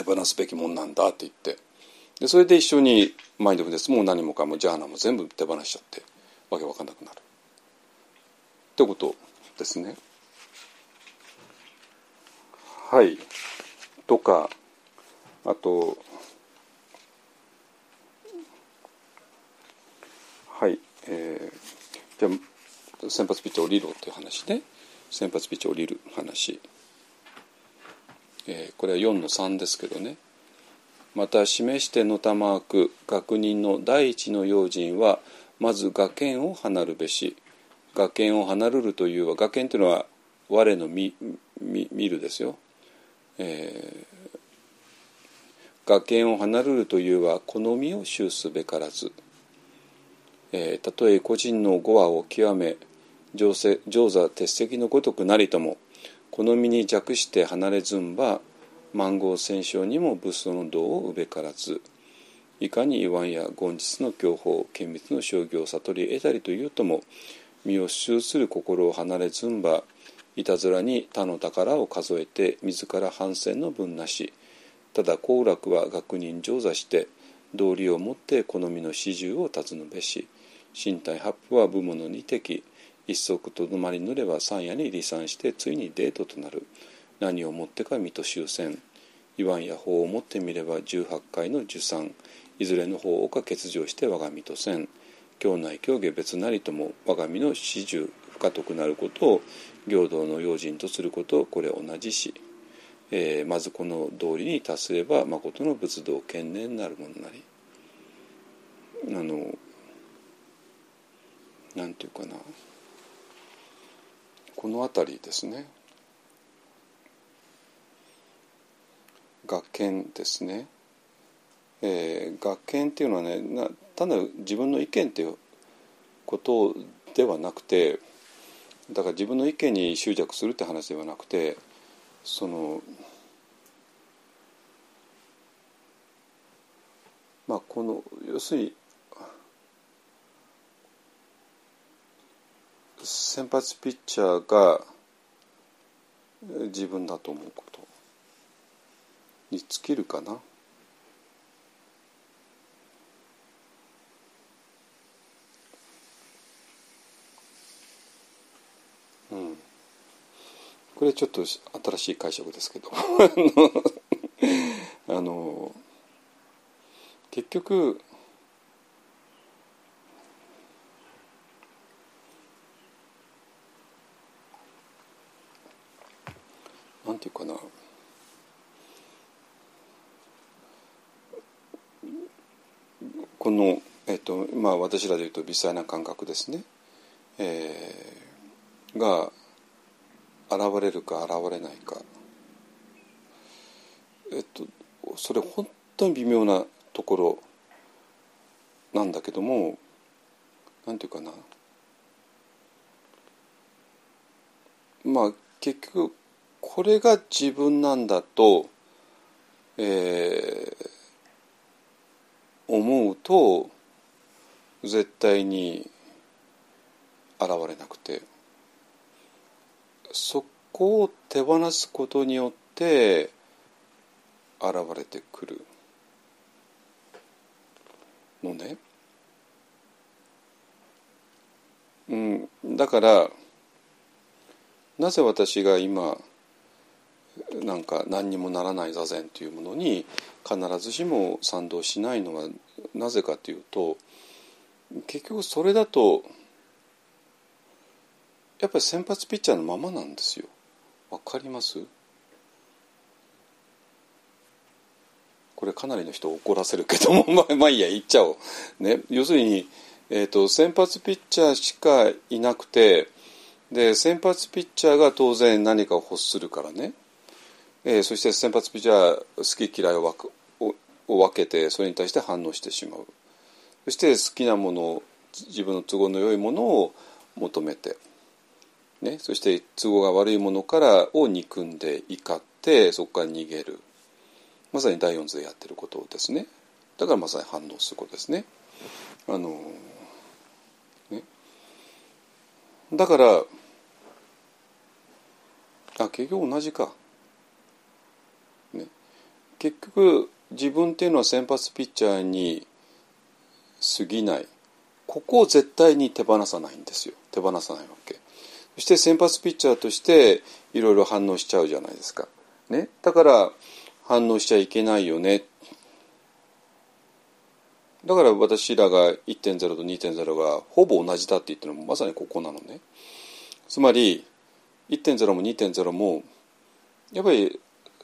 手放すべきもんなんだって言って、でそれで一緒にマインドフルネスも何もかもジャーナも全部手放しちゃってわけわかんなくなるってことですね。はいとか、あとはい、えー、じゃあ先発ピッチャー降りろっていう話ね。先発ピッチャー降りる話、えー、これはよんのさんですけどね。また示してのたまわく学人の第一の用心はまず我見を離るべし。我見を離るるというは、我見というのは我の 見, 見, 見るですよ、えー、我見を離るるというは好みを習すべからず。えー、たとえ個人の語話を極め上座鉄石のごとくなりとも、好みに弱して離れずんば万合戦勝にも物騒の道をうべからず。いかに言わんや言実の教法顕密の将棋を悟り得たりというとも、身を集する心を離れずんばいたずらに他の宝を数えて自ら反戦の分なし。ただ好楽は学人上座して道理をもって好みの始終を尋ぬべし。身体八布は部物に敵、一足とどまりぬれば三夜に離散してついにデートとなる。何をもってか身と終戦、いわんや法をもってみれば十八回の受産、いずれの法をか欠場して我が身とせん。教内教下別なりとも我が身の始終深得なることを行道の用心とすること、これ同じし、えー、まずこの道理に達すれば誠の仏道顕念なるものなり。あのなんていうかな、この辺りですね。我見ですね。えー、我見っていうのはね、な単なる自分の意見っていうことではなくて、だから自分の意見に執着するって話ではなくて、そのまあこの要するに先発ピッチャーが自分だと思うことに尽きるかな。うん、これちょっと新しい解釈ですけどあの結局なんていうかな、この、えっとまあ、私らでいうと微細な感覚ですね、えーが現れるか現れないか、えっと、それ本当に微妙なところなんだけども、なんていうかな、まあ結局これが自分なんだと、えー、思うと絶対に現れなくて、そこを手放すことによって現れてくるのね、うん、だからなぜ私が今なんか何にもならない座禅というものに必ずしも賛同しないのはなぜかというと、結局それだとやっぱり先発ピッチャーのままなんですよ。わかります？これかなりの人を怒らせるけどもまあいいや言っちゃおう、ね、要するに、えーと、先発ピッチャーしかいなくて、で先発ピッチャーが当然何かを欲するからね、えー、そして先発ピッチャー好き嫌いを分け、を分けてそれに対して反応してしまう。そして好きなものを自分の都合の良いものを求めてね、そして都合が悪いものからを憎んで怒ってそこから逃げる、まさに第四図でやってることですね。だからまさに反応することですね。あのね、だからあ結局同じか、ね、結局自分っていうのは先発ピッチャーに過ぎない。ここを絶対に手放さないんですよ。手放さないわけ。そして先発ピッチャーとしていろいろ反応しちゃうじゃないですか、ね、だから反応しちゃいけないよね。だから私らが いってんゼロ と にてんゼロ がほぼ同じだって言ってるのもまさにここなのね。つまり いってんゼロ も にてんゼロ もやっぱり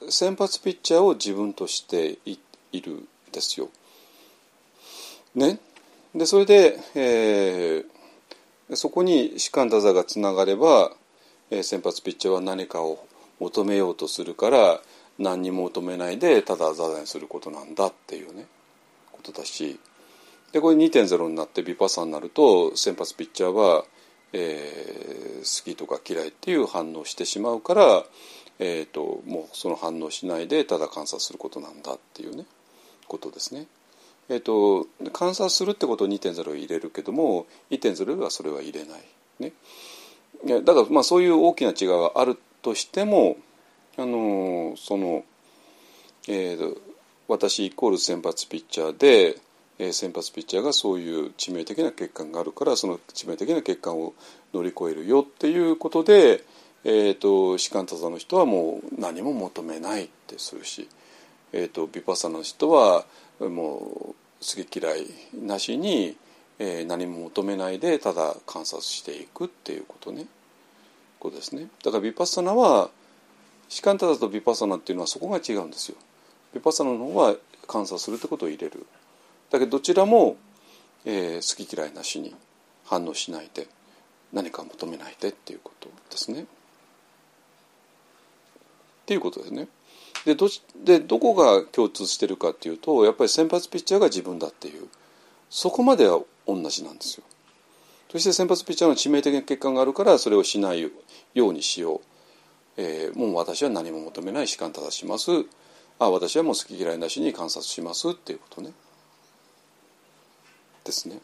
先発ピッチャーを自分として い, いるんですよ、ね、でそれで、えー、そこに士官打座がつながれば、えー、先発ピッチャーは何かを求めようとするから何にも求めないでただ座座にすることなんだっていうねことだし、でこれ にてんゼロ になってビパッサになると先発ピッチャーは、えー、好きとか嫌いっていう反応してしまうからえーと、もうその反応しないでただ観察することなんだっていうねことですね。えーと、観察するってことを にてんゼロ 入れるけども いってんゼロ はそれは入れない、ね、いやだからまあそういう大きな違いはあるとしても、あのー、その、えーと、私イコール先発ピッチャーで、えー、先発ピッチャーがそういう致命的な欠陥があるからその致命的な欠陥を乗り越えるよっていうことでえーと、士官打座の人はもう何も求めないってするし、えーと、ヴィパッサナの人はもう好き嫌いなしに、えー、何も求めないでただ観察していくっていうことね、ことですね。だからヴィパッサナは士官打座とヴィパッサナっていうのはそこが違うんですよ。ヴィパッサナの方は観察するってことを入れる。だけどどちらも、えー、好き嫌いなしに反応しないで何か求めないでっていうことですね。っていうことですね。で ど, でどこが共通してるかっていうとやっぱり先発ピッチャーが自分だっていうそこまでは同じなんですよ。そして先発ピッチャーの致命的な欠陥があるからそれをしないようにしよう、えー、もう私は何も求めない士官打座します、あ私はもう好き嫌いなしに観察しますっていうことねですね、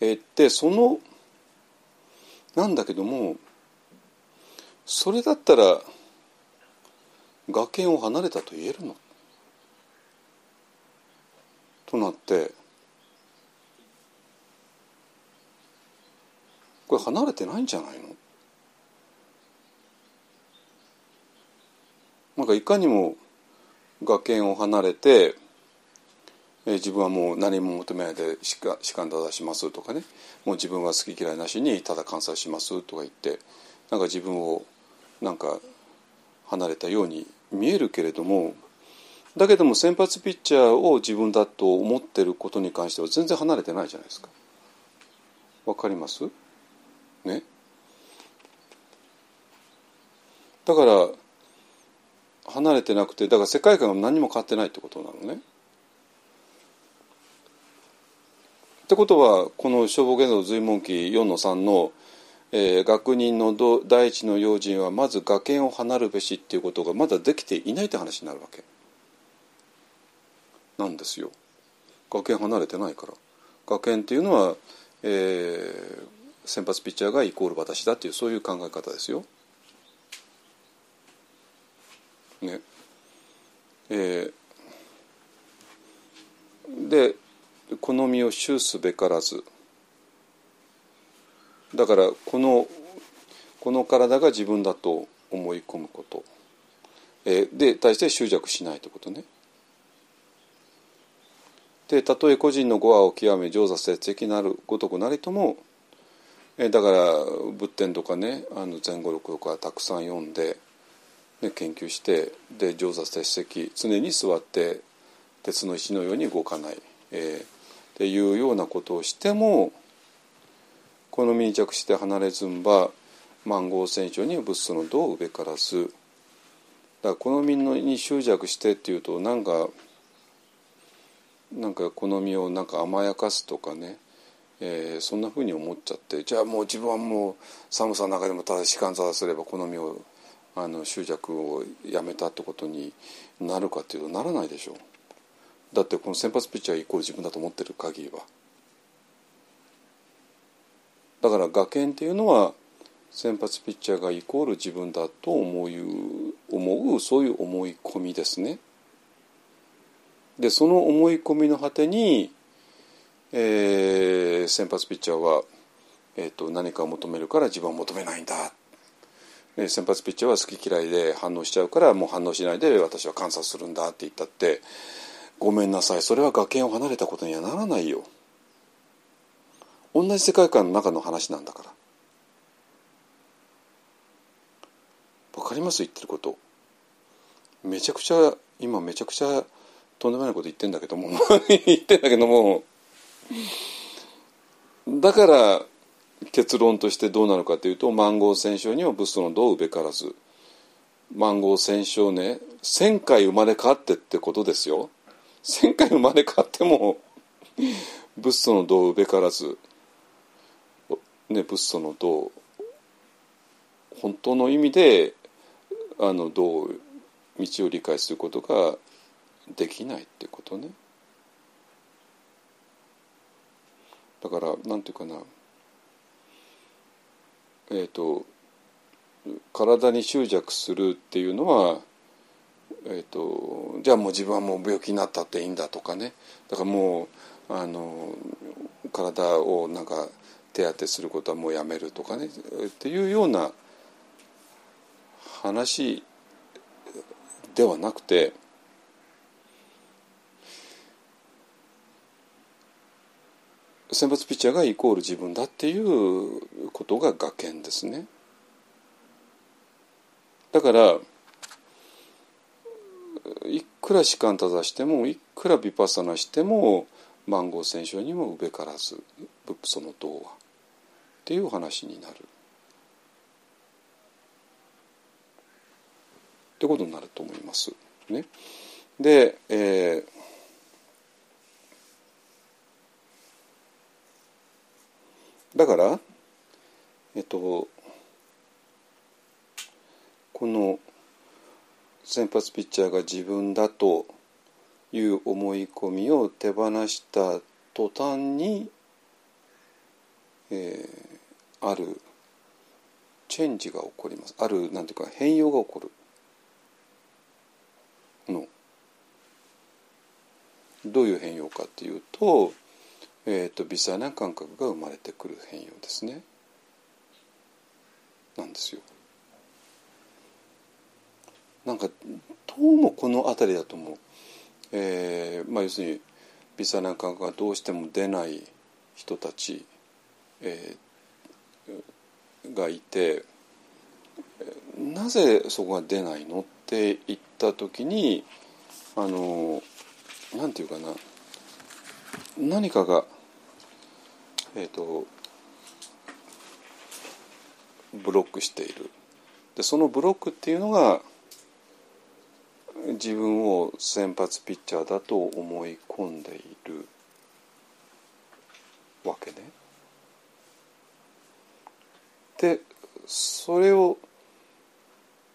えー、でそのなんだけどもそれだったら我見を離れたと言えるのとなって、これ離れてないんじゃないの。なんかいかにも我見を離れて、えー、自分はもう何も求めないで士官打座しますとかね、もう自分は好き嫌いなしにただ観察しますとか言ってなんか自分をなんか離れたように見えるけれども、だけども先発ピッチャーを自分だと思っていることに関しては全然離れてないじゃないですか。わかりますね。だから離れてなくて、だから世界観が何も変わってないってことなのね。ってことはこの消防現像随文記 よんのさん のえー、学人の第一の用心はまず我見を離るべしっていうことがまだできていないって話になるわけなんですよ。我見離れてないから、我見っていうのは、えー、先発ピッチャーがイコール私だっていうそういう考え方ですよ、ねえー、で好みを習すべからず、だからこのこの体が自分だと思い込むこと、えー、で対して執着しないということね。でたとえ個人の業を極め上座節的なるごとくなりとも、えー、だから仏典とかね、あの前後録とかたくさん読んで、ね、研究して、で上座節的常に座って鉄の石のように動かない、えー、っていうようなことをしても好みに着して離れずんば万合戦勝に仏祖の道を上からす。だから好みに執着してっていうとなんかなんか好みをなんか甘やかすとかね、えー、そんな風に思っちゃって、じゃあもう自分はもう寒さの中でもただ士官座すれば好みをあの執着をやめたってことになるかっていうとならないでしょう。だってこの先発ピッチャーイコール自分だと思ってる限りは。だから我見っていうのは先発ピッチャーがイコール自分だと思う思う、そういう思い込みですね。で、その思い込みの果てに、えー、先発ピッチャーは、えー、と何かを求めるから自分は求めないんだ、えー、先発ピッチャーは好き嫌いで反応しちゃうからもう反応しないで私は観察するんだって言ったって、ごめんなさい、それは崖を離れたことにはならないよ。同じ世界観の中の話なんだから。わかります、言ってること。めちゃくちゃ今めちゃくちゃとんでもないこと言ってんだけども言ってんだけどもだから結論としてどうなるかというと、万劫千生には仏祖の道うべからず、万劫千生ね、千回生まれ変わってってことですよ。千回生まれ変わっても仏祖の道うべからず、ね、仏祖の道、本当の意味であの道、道を理解することができないってことね。だからなんていうかな、えーと、体に執着するっていうのは、えーと、じゃあもう自分はもう病気になったっていいんだとかね。だからもうあの体をなんか手当てすることはもうやめるとかねっていうような話ではなくて、先発ピッチャーがイコール自分だっていうことが我見ですね。だからいくら止観正しても、いくらヴィパッサナしても、万劫千生にもうべからず、その道はっていう話になるってことになると思いますね。で、えーだから、えっと、この先発ピッチャーが自分だという思い込みを手放した途端に、えー、あるチェンジが起こります。ある、なんていうか、変容が起こるの。どういう変容かっていうと、えーと、微細な感覚が生まれてくる変容ですね。なんですよ。なんかどうもこのあたりだと思う、えーまあ、要するに微細な感覚がどうしても出ない人たち、えー、がいて、なぜそこが出ないのって言った時に、あのなんていうかな、何かがえーと、ブロックしている。で、そのブロックっていうのが自分を先発ピッチャーだと思い込んでいるわけね。で、それを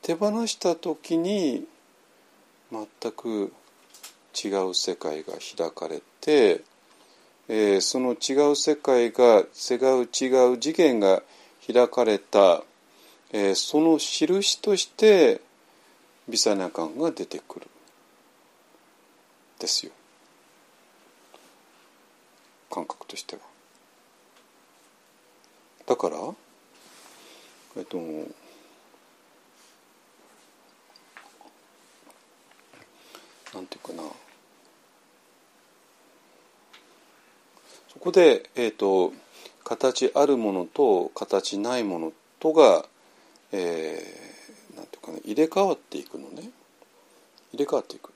手放した時に全く違う世界が開かれて、えー、その違う世界が、違う違う次元が開かれた、えー、その印として微細な感覚が出てくるですよ、感覚としては。だから、えっとなんていうかな、そこで、えーと、形あるものと形ないものとが、えー、なんていうかな、入れ替わっていくのね。入れ替わっていく。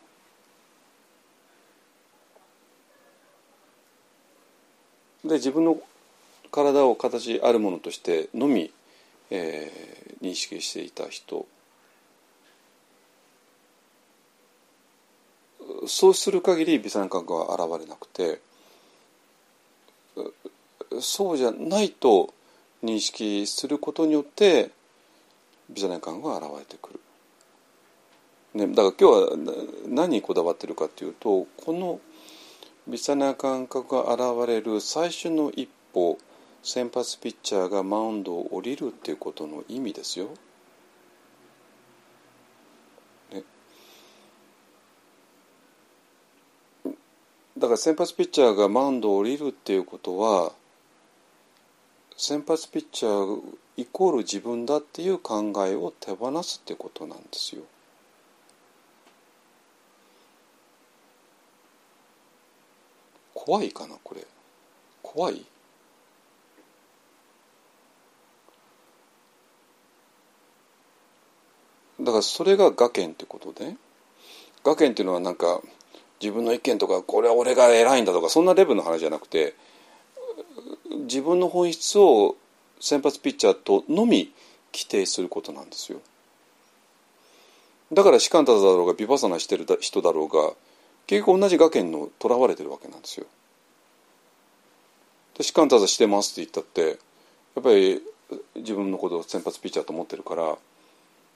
で、自分の体を形あるものとしてのみ、えー、認識していた人、そうする限り微細な感覚は現れなくて、そうじゃないと認識することによって微細な感覚が現れてくる、ね。だから今日は何にこだわってるかというと、この微細な感覚が現れる最初の一歩、先発ピッチャーがマウンドを降りるっていうことの意味ですよ。から先発ピッチャーがマウンドを降りるっていうことは、先発ピッチャーイコール自分だっていう考えを手放すってことなんですよ。怖いかなこれ。怖い？だからそれが我見ってことで、我見っていうのはなんか自分の意見とかこれは俺が偉いんだとかそんなレベルの話じゃなくて、自分の本質を先発ピッチャーとのみ規定することなんですよ。だからシカンタだろうがビパサナしてる人だろうが結局同じ我見のとらわれてるわけなんですよ。で、シカンタザしてますって言ったってやっぱり自分のことを先発ピッチャーと思ってるから、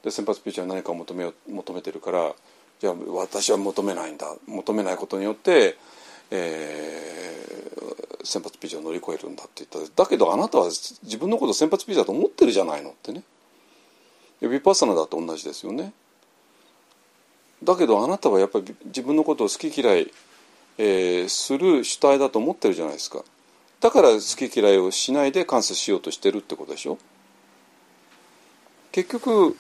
で先発ピッチャーは何かを求めよう求めてるから、じゃあ私は求めないんだ、求めないことによって、えー、先発ピッチャーを乗り越えるんだって言ったら、だけどあなたは自分のことを先発ピッチャーと思ってるじゃないのってね。ヴィパッサナだと同じですよね。だけどあなたはやっぱり自分のことを好き嫌い、えー、する主体だと思ってるじゃないですか。だから好き嫌いをしないで完成しようとしてるってことでしょ。結局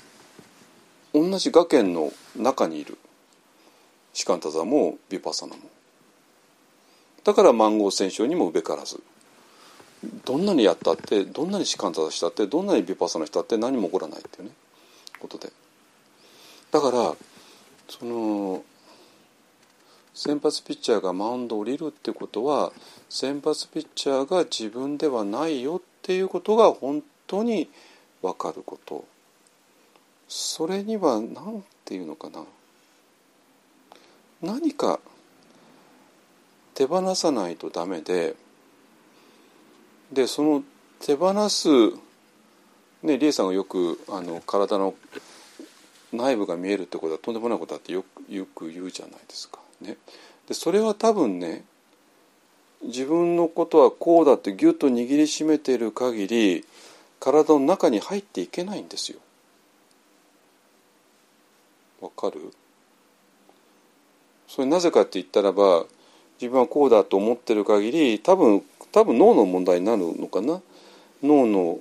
同じ我見の中にいる、シカンタザもヴィパッサナも。だから万豪戦勝にもうべからず、どんなにやったってどんなにシカンタザしたってどんなにヴィパッサナしたって何も起こらないっていうねことで、だからその先発ピッチャーがマウンドを降りるってことは、先発ピッチャーが自分ではないよっていうことが本当に分かること、それには何ていうのかな、何か手放さないとダメで、でその手放すね、リエさんがよくあの体の内部が見えるってことはとんでもないことだってよく、よく言うじゃないですかね。でそれは多分ね、自分のことはこうだってギュッと握りしめている限り体の中に入っていけないんですよ。わかる？それなぜかって言ったらば、自分はこうだと思ってる限り多分多分脳の問題になるのかな。脳の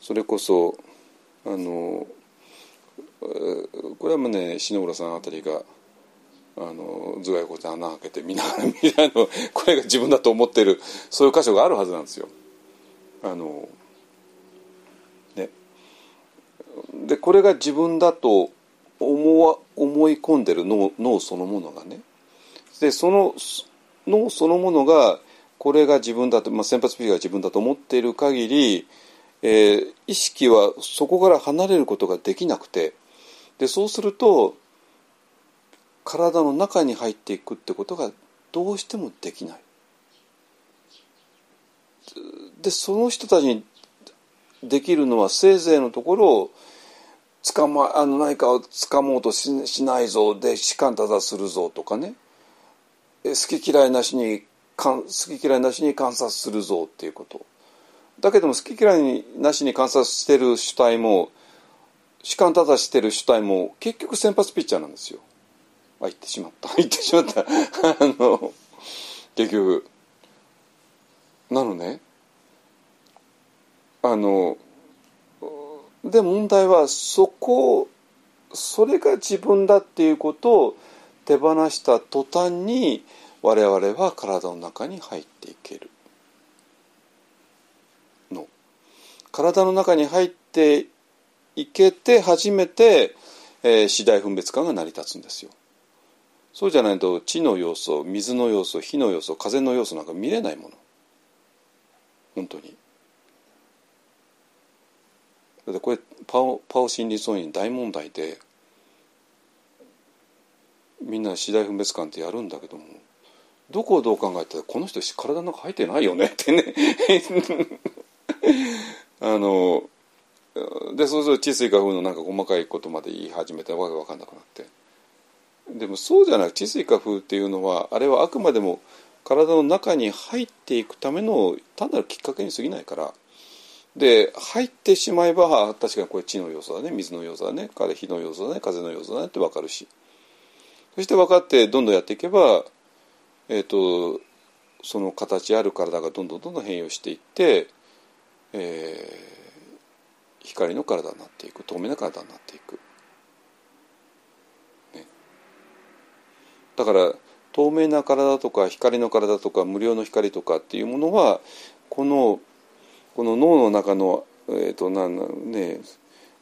それこそあのこれはもうね、篠浦さんあたりがあの頭蓋骨穴開けて見ながらみたいなの、これが自分だと思ってる、そういう箇所があるはずなんですよ。あのね、でこれが自分だと思, 思い込んでる 脳, 脳そのものがね、でその脳そのものがこれが自分だと、まあ、先発ピッチャーが自分だと思っている限り、えー、意識はそこから離れることができなくて、でそうすると体の中に入っていくってことがどうしてもできない。でその人たちにできるのはせいぜいのところをつかまあの何かをつかもうと し, しないぞで士官ただするぞとかね、好き嫌いなしに好き嫌いなしに観察するぞっていうこと。だけども好き嫌いなしに観察してる主体も士官ただしてる主体も結局先発ピッチャーなんですよ。あ、言ってしまった言ってしまったあの結局なのね。あので問題はそこ、それが自分だっていうことを手放した途端に我々は体の中に入っていけるの。体の中に入っていけて初めて、えー、次第分別感が成り立つんですよ。そうじゃないと地の要素、水の要素、火の要素、風の要素なんか見れないもの。本当に。だってこれパオ、パオ心理総員大問題で、みんな次第分別感ってやるんだけども、どこをどう考えたらこの人体の中入ってないよねってねあのでそうすると地水化風のなんか細かいことまで言い始めてわけわかんなくなって、でもそうじゃなく、地水化風っていうのはあれはあくまでも体の中に入っていくための単なるきっかけに過ぎないから、で入ってしまえば確かにこれ地の要素だね、水の要素だね、火の要素だね、風の要素だねって分かるし、そして分かってどんどんやっていけば、えーとその形ある体がどんどんどんどん変容していって、えー、光の体になっていく、透明な体になっていく、ね、だから透明な体とか光の体とか無量の光とかっていうものはこの、この脳の中の、えーとなんね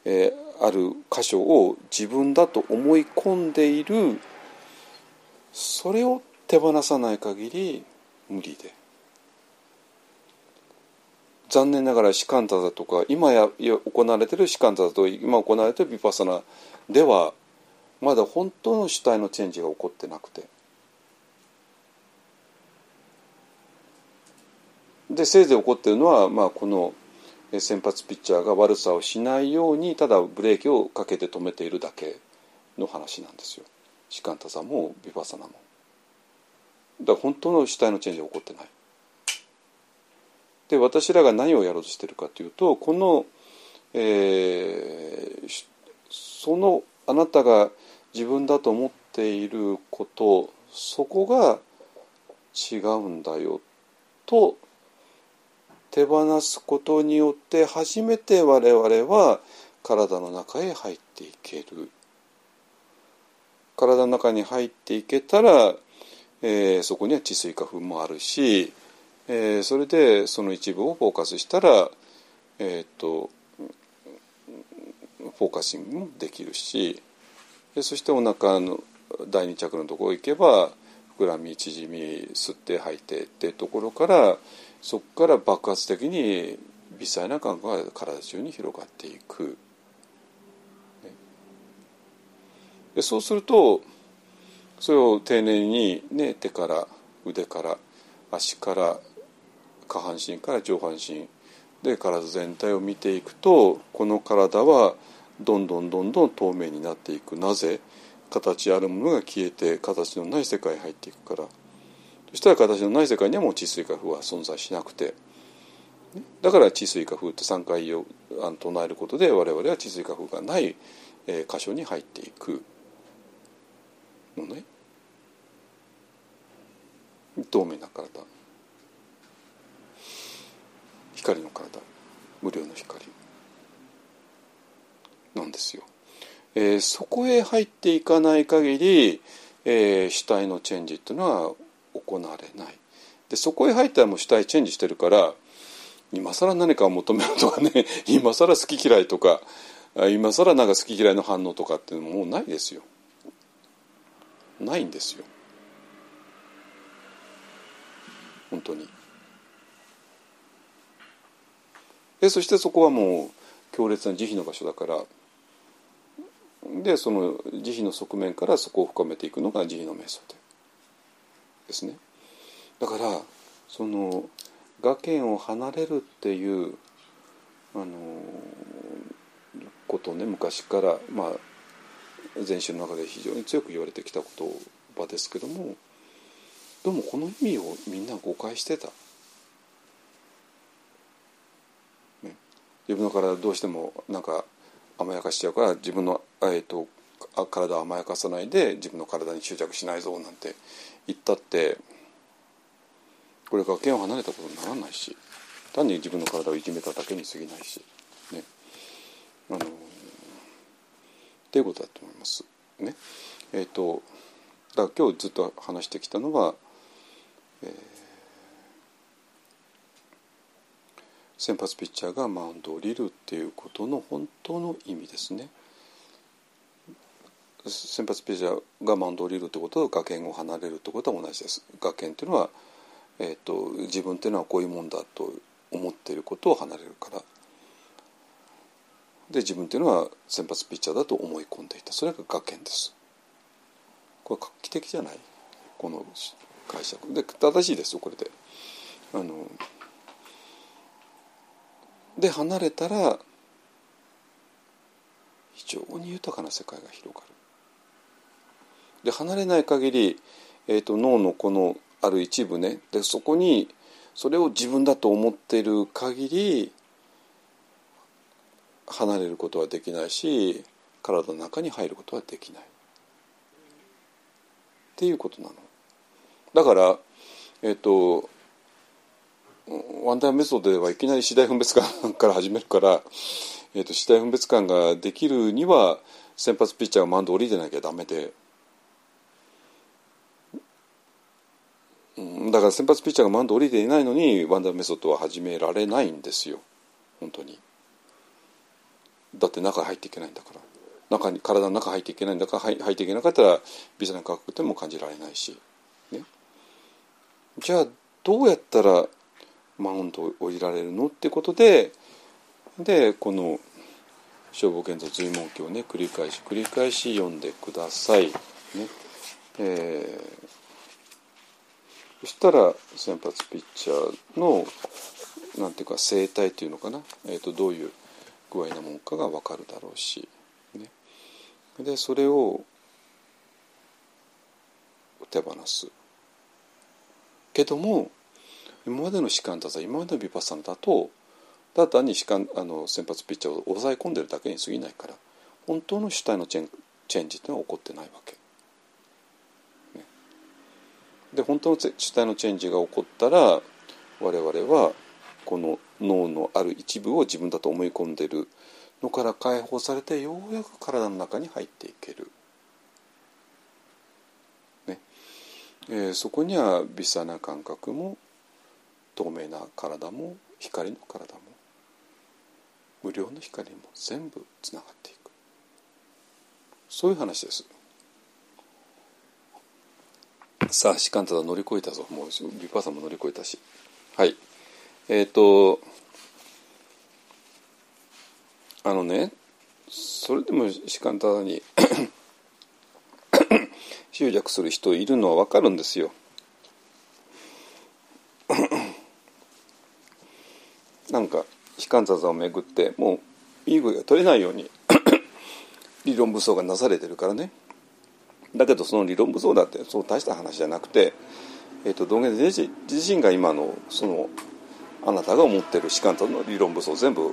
えー、ある箇所を自分だと思い込んでいる、それを手放さない限り無理で、残念ながらシカンタザとか今や行われているシカンタザと今行われているヴィパッサナではまだ本当の主体のチェンジが起こってなくて、でせいぜい起こっているのは、まあ、この先発ピッチャーが悪さをしないようにただブレーキをかけて止めているだけの話なんですよ。シカンタザもヴィパッサナも。だから本当の主体のチェンジは起こってない。で、私らが何をやろうとしているかというと、この、えー、そのあなたが自分だと思っていること、そこが違うんだよと手放すことによって初めて我々は体の中へ入っていける。体の中に入っていけたら、えー、そこには地水火風もあるし、えー、それでその一部をフォーカスしたら、えー、っとフォーカシングもできるし、でそしてお腹の第二チャクラのところへ行けば膨らみ縮み吸って吐いてってところから、そこから爆発的に微細な感覚が体中に広がっていく。でそうするとそれを丁寧に、ね、手から腕から足から下半身から上半身で体全体を見ていくと、この体はどんどんどんどん透明になっていく。なぜ？形あるものが消えて形のない世界に入っていくから。そしたら形のない世界にはもう地水火風は存在しなくて、だから地水火風ってさんかいを唱えることで我々は地水火風がない箇所に入っていくのね。透明な体、光の体、無量の光なんですよ。えー、そこへ入っていかない限り、えー、主体のチェンジっていうのは行われない。でそこへ入ったらもう主体チェンジしてるから、今更何かを求めるとかね、今更好き嫌いとか、今更なんか好き嫌いの反応とかっていうのももうないですよ。ないんですよ本当に。でそしてそこはもう強烈な慈悲の場所だから、でその慈悲の側面からそこを深めていくのが慈悲の瞑想でですね。だからその我見を離れるっていうあのことをね、昔からまあ禅宗の中で非常に強く言われてきた言葉ですけども、どうもこの意味をみんな誤解してた、ね、自分の体どうしてもなんか甘やかしちゃうから、自分の、えー、と体を甘やかさないで自分の体に執着しないぞなんて言ったって、これから剣を離れたことにならないし、単に自分の体をいじめただけに過ぎないし、ね、あのということだと思います、ね。えー、とだから今日ずっと話してきたのは、えー、先発ピッチャーがマウンドを降りるっていうことの本当の意味ですね。先発ピッチャーがマウンドを降りるってことと我見を離れるってことは同じです。我見っていうのは、えー、と自分っていうのはこういうもんだと思っていることを離れるから、で自分というのは先発ピッチャーだと思い込んでいた。それが我見です。これ画期的じゃない？この解釈で正しいですよこれで。あので離れたら非常に豊かな世界が広がる。で離れない限り、えーと、脳のこのある一部ね、でそこにそれを自分だと思っている限り。離れることはできないし、体の中に入ることはできないっていうことなの。だからえっとワンタイムメソッドではいきなり次第分別感から始めるから、えっと、次第分別感ができるには先発ピッチャーがマウンド降りてなきゃダメで、だから先発ピッチャーがマウンド降りていないのにワンダーメソッドは始められないんですよ本当に。だって中に入っていけないんだから、中に体の中に入っていけないんだから、入っていけなかったらビザなんかかけても感じられないし、ね、じゃあどうやったらマウンドを降りられるのってことで、でこの消防現像随文記をね繰り返し繰り返し読んでください、ねえーそしたら先発ピッチャーのなんていうか生態というのかな、えー、とどういう具合なものかが分かるだろうし、ね、でそれを手放すけども、今までのシカンタザ、今までのビパッサナだとただ単にシカンあの先発ピッチャーを抑え込んでるだけに過ぎないから、本当の主体のチェン、チェンジというのは起こってないわけで、本当の主体のチェンジが起こったら、我々はこの脳のある一部を自分だと思い込んでいるのから解放されて、ようやく体の中に入っていける、ねえー、そこには微細な感覚も透明な体も光の体も無料の光も全部つながっていく、そういう話です。さあシカンタだ乗り越えたぞ、もうビパッサナも乗り越えたし、はいえっ、ー、とあのね、それでもシカンタだに執着する人いるのはわかるんですよなんかシカンタだをめぐってもうイーグルが取れないように理論武装がなされてるからね。だけどその理論武装だってそう大した話じゃなくて、えー、と道元自身が今のそのあなたが思ってるシカンタの理論武装全部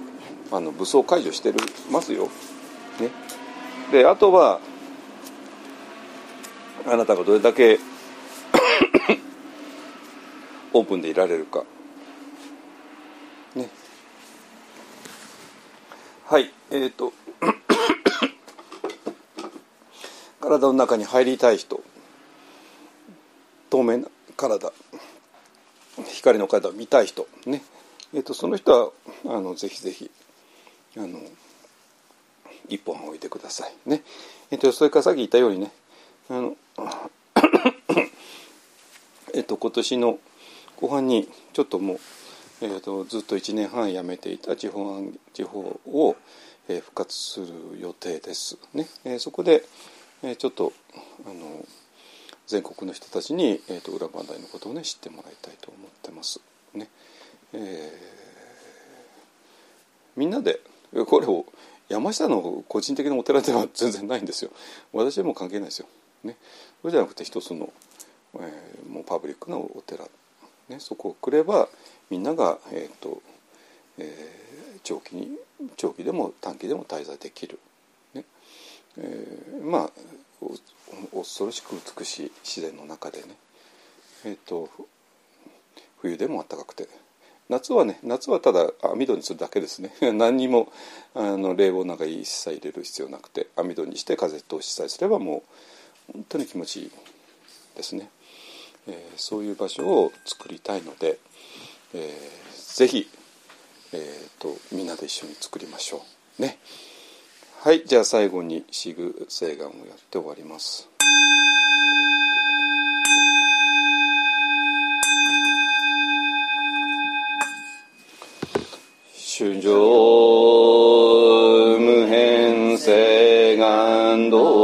あの武装解除してるますよ、ね、であとはあなたがどれだけオープンでいられるかね。はいえっ、ー、と体の中に入りたい人、透明な体、光の体を見たい人、ねえー、とその人はあのぜひぜひあの一本置いてください、ねえー、とそれからさっき言ったようにね、あのえと今年の後半にちょっともう、えー、とずっといちねんはんやめていた地方、地方を、えー、復活する予定です、ねえー、そこでちょっとあの全国の人たちに、えー、と裏磐梯のことをね知ってもらいたいと思ってます、ねえー、みんなでこれを山下の個人的なお寺では全然ないんですよ、私はもう関係ないですよ、ね、そうじゃなくて一つの、えー、もうパブリックなお寺、ね、そこを来ればみんなが、えーとえー、長期に長期でも短期でも滞在できる、えー、まあ恐ろしく美しい自然の中でね、えー、と冬でも暖かくて、夏はね夏はただ網戸にするだけですね何にもあの冷房なんか一切入れる必要なくて、網戸にして風通しさえすればもう本当に気持ちいいですね、えー、そういう場所を作りたいので、えー、ぜひ、えー、とみんなで一緒に作りましょうね。はい、じゃあ最後にシグ聖願をやって終わります。修浄無辺聖願道、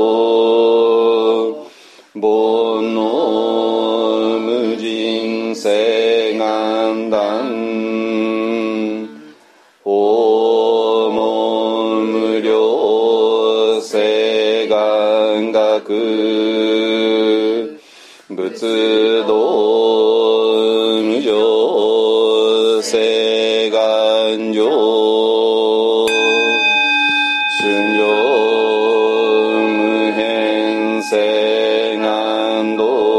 煩悩無尽聖願断。仏道無常誓願成、春常無変誓願道。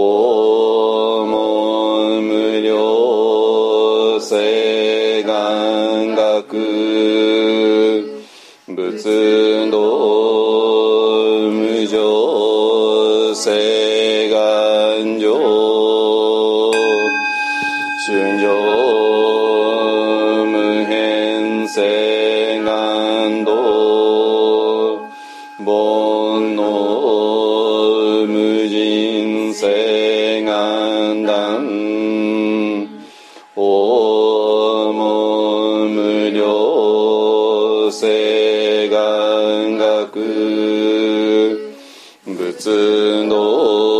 仏の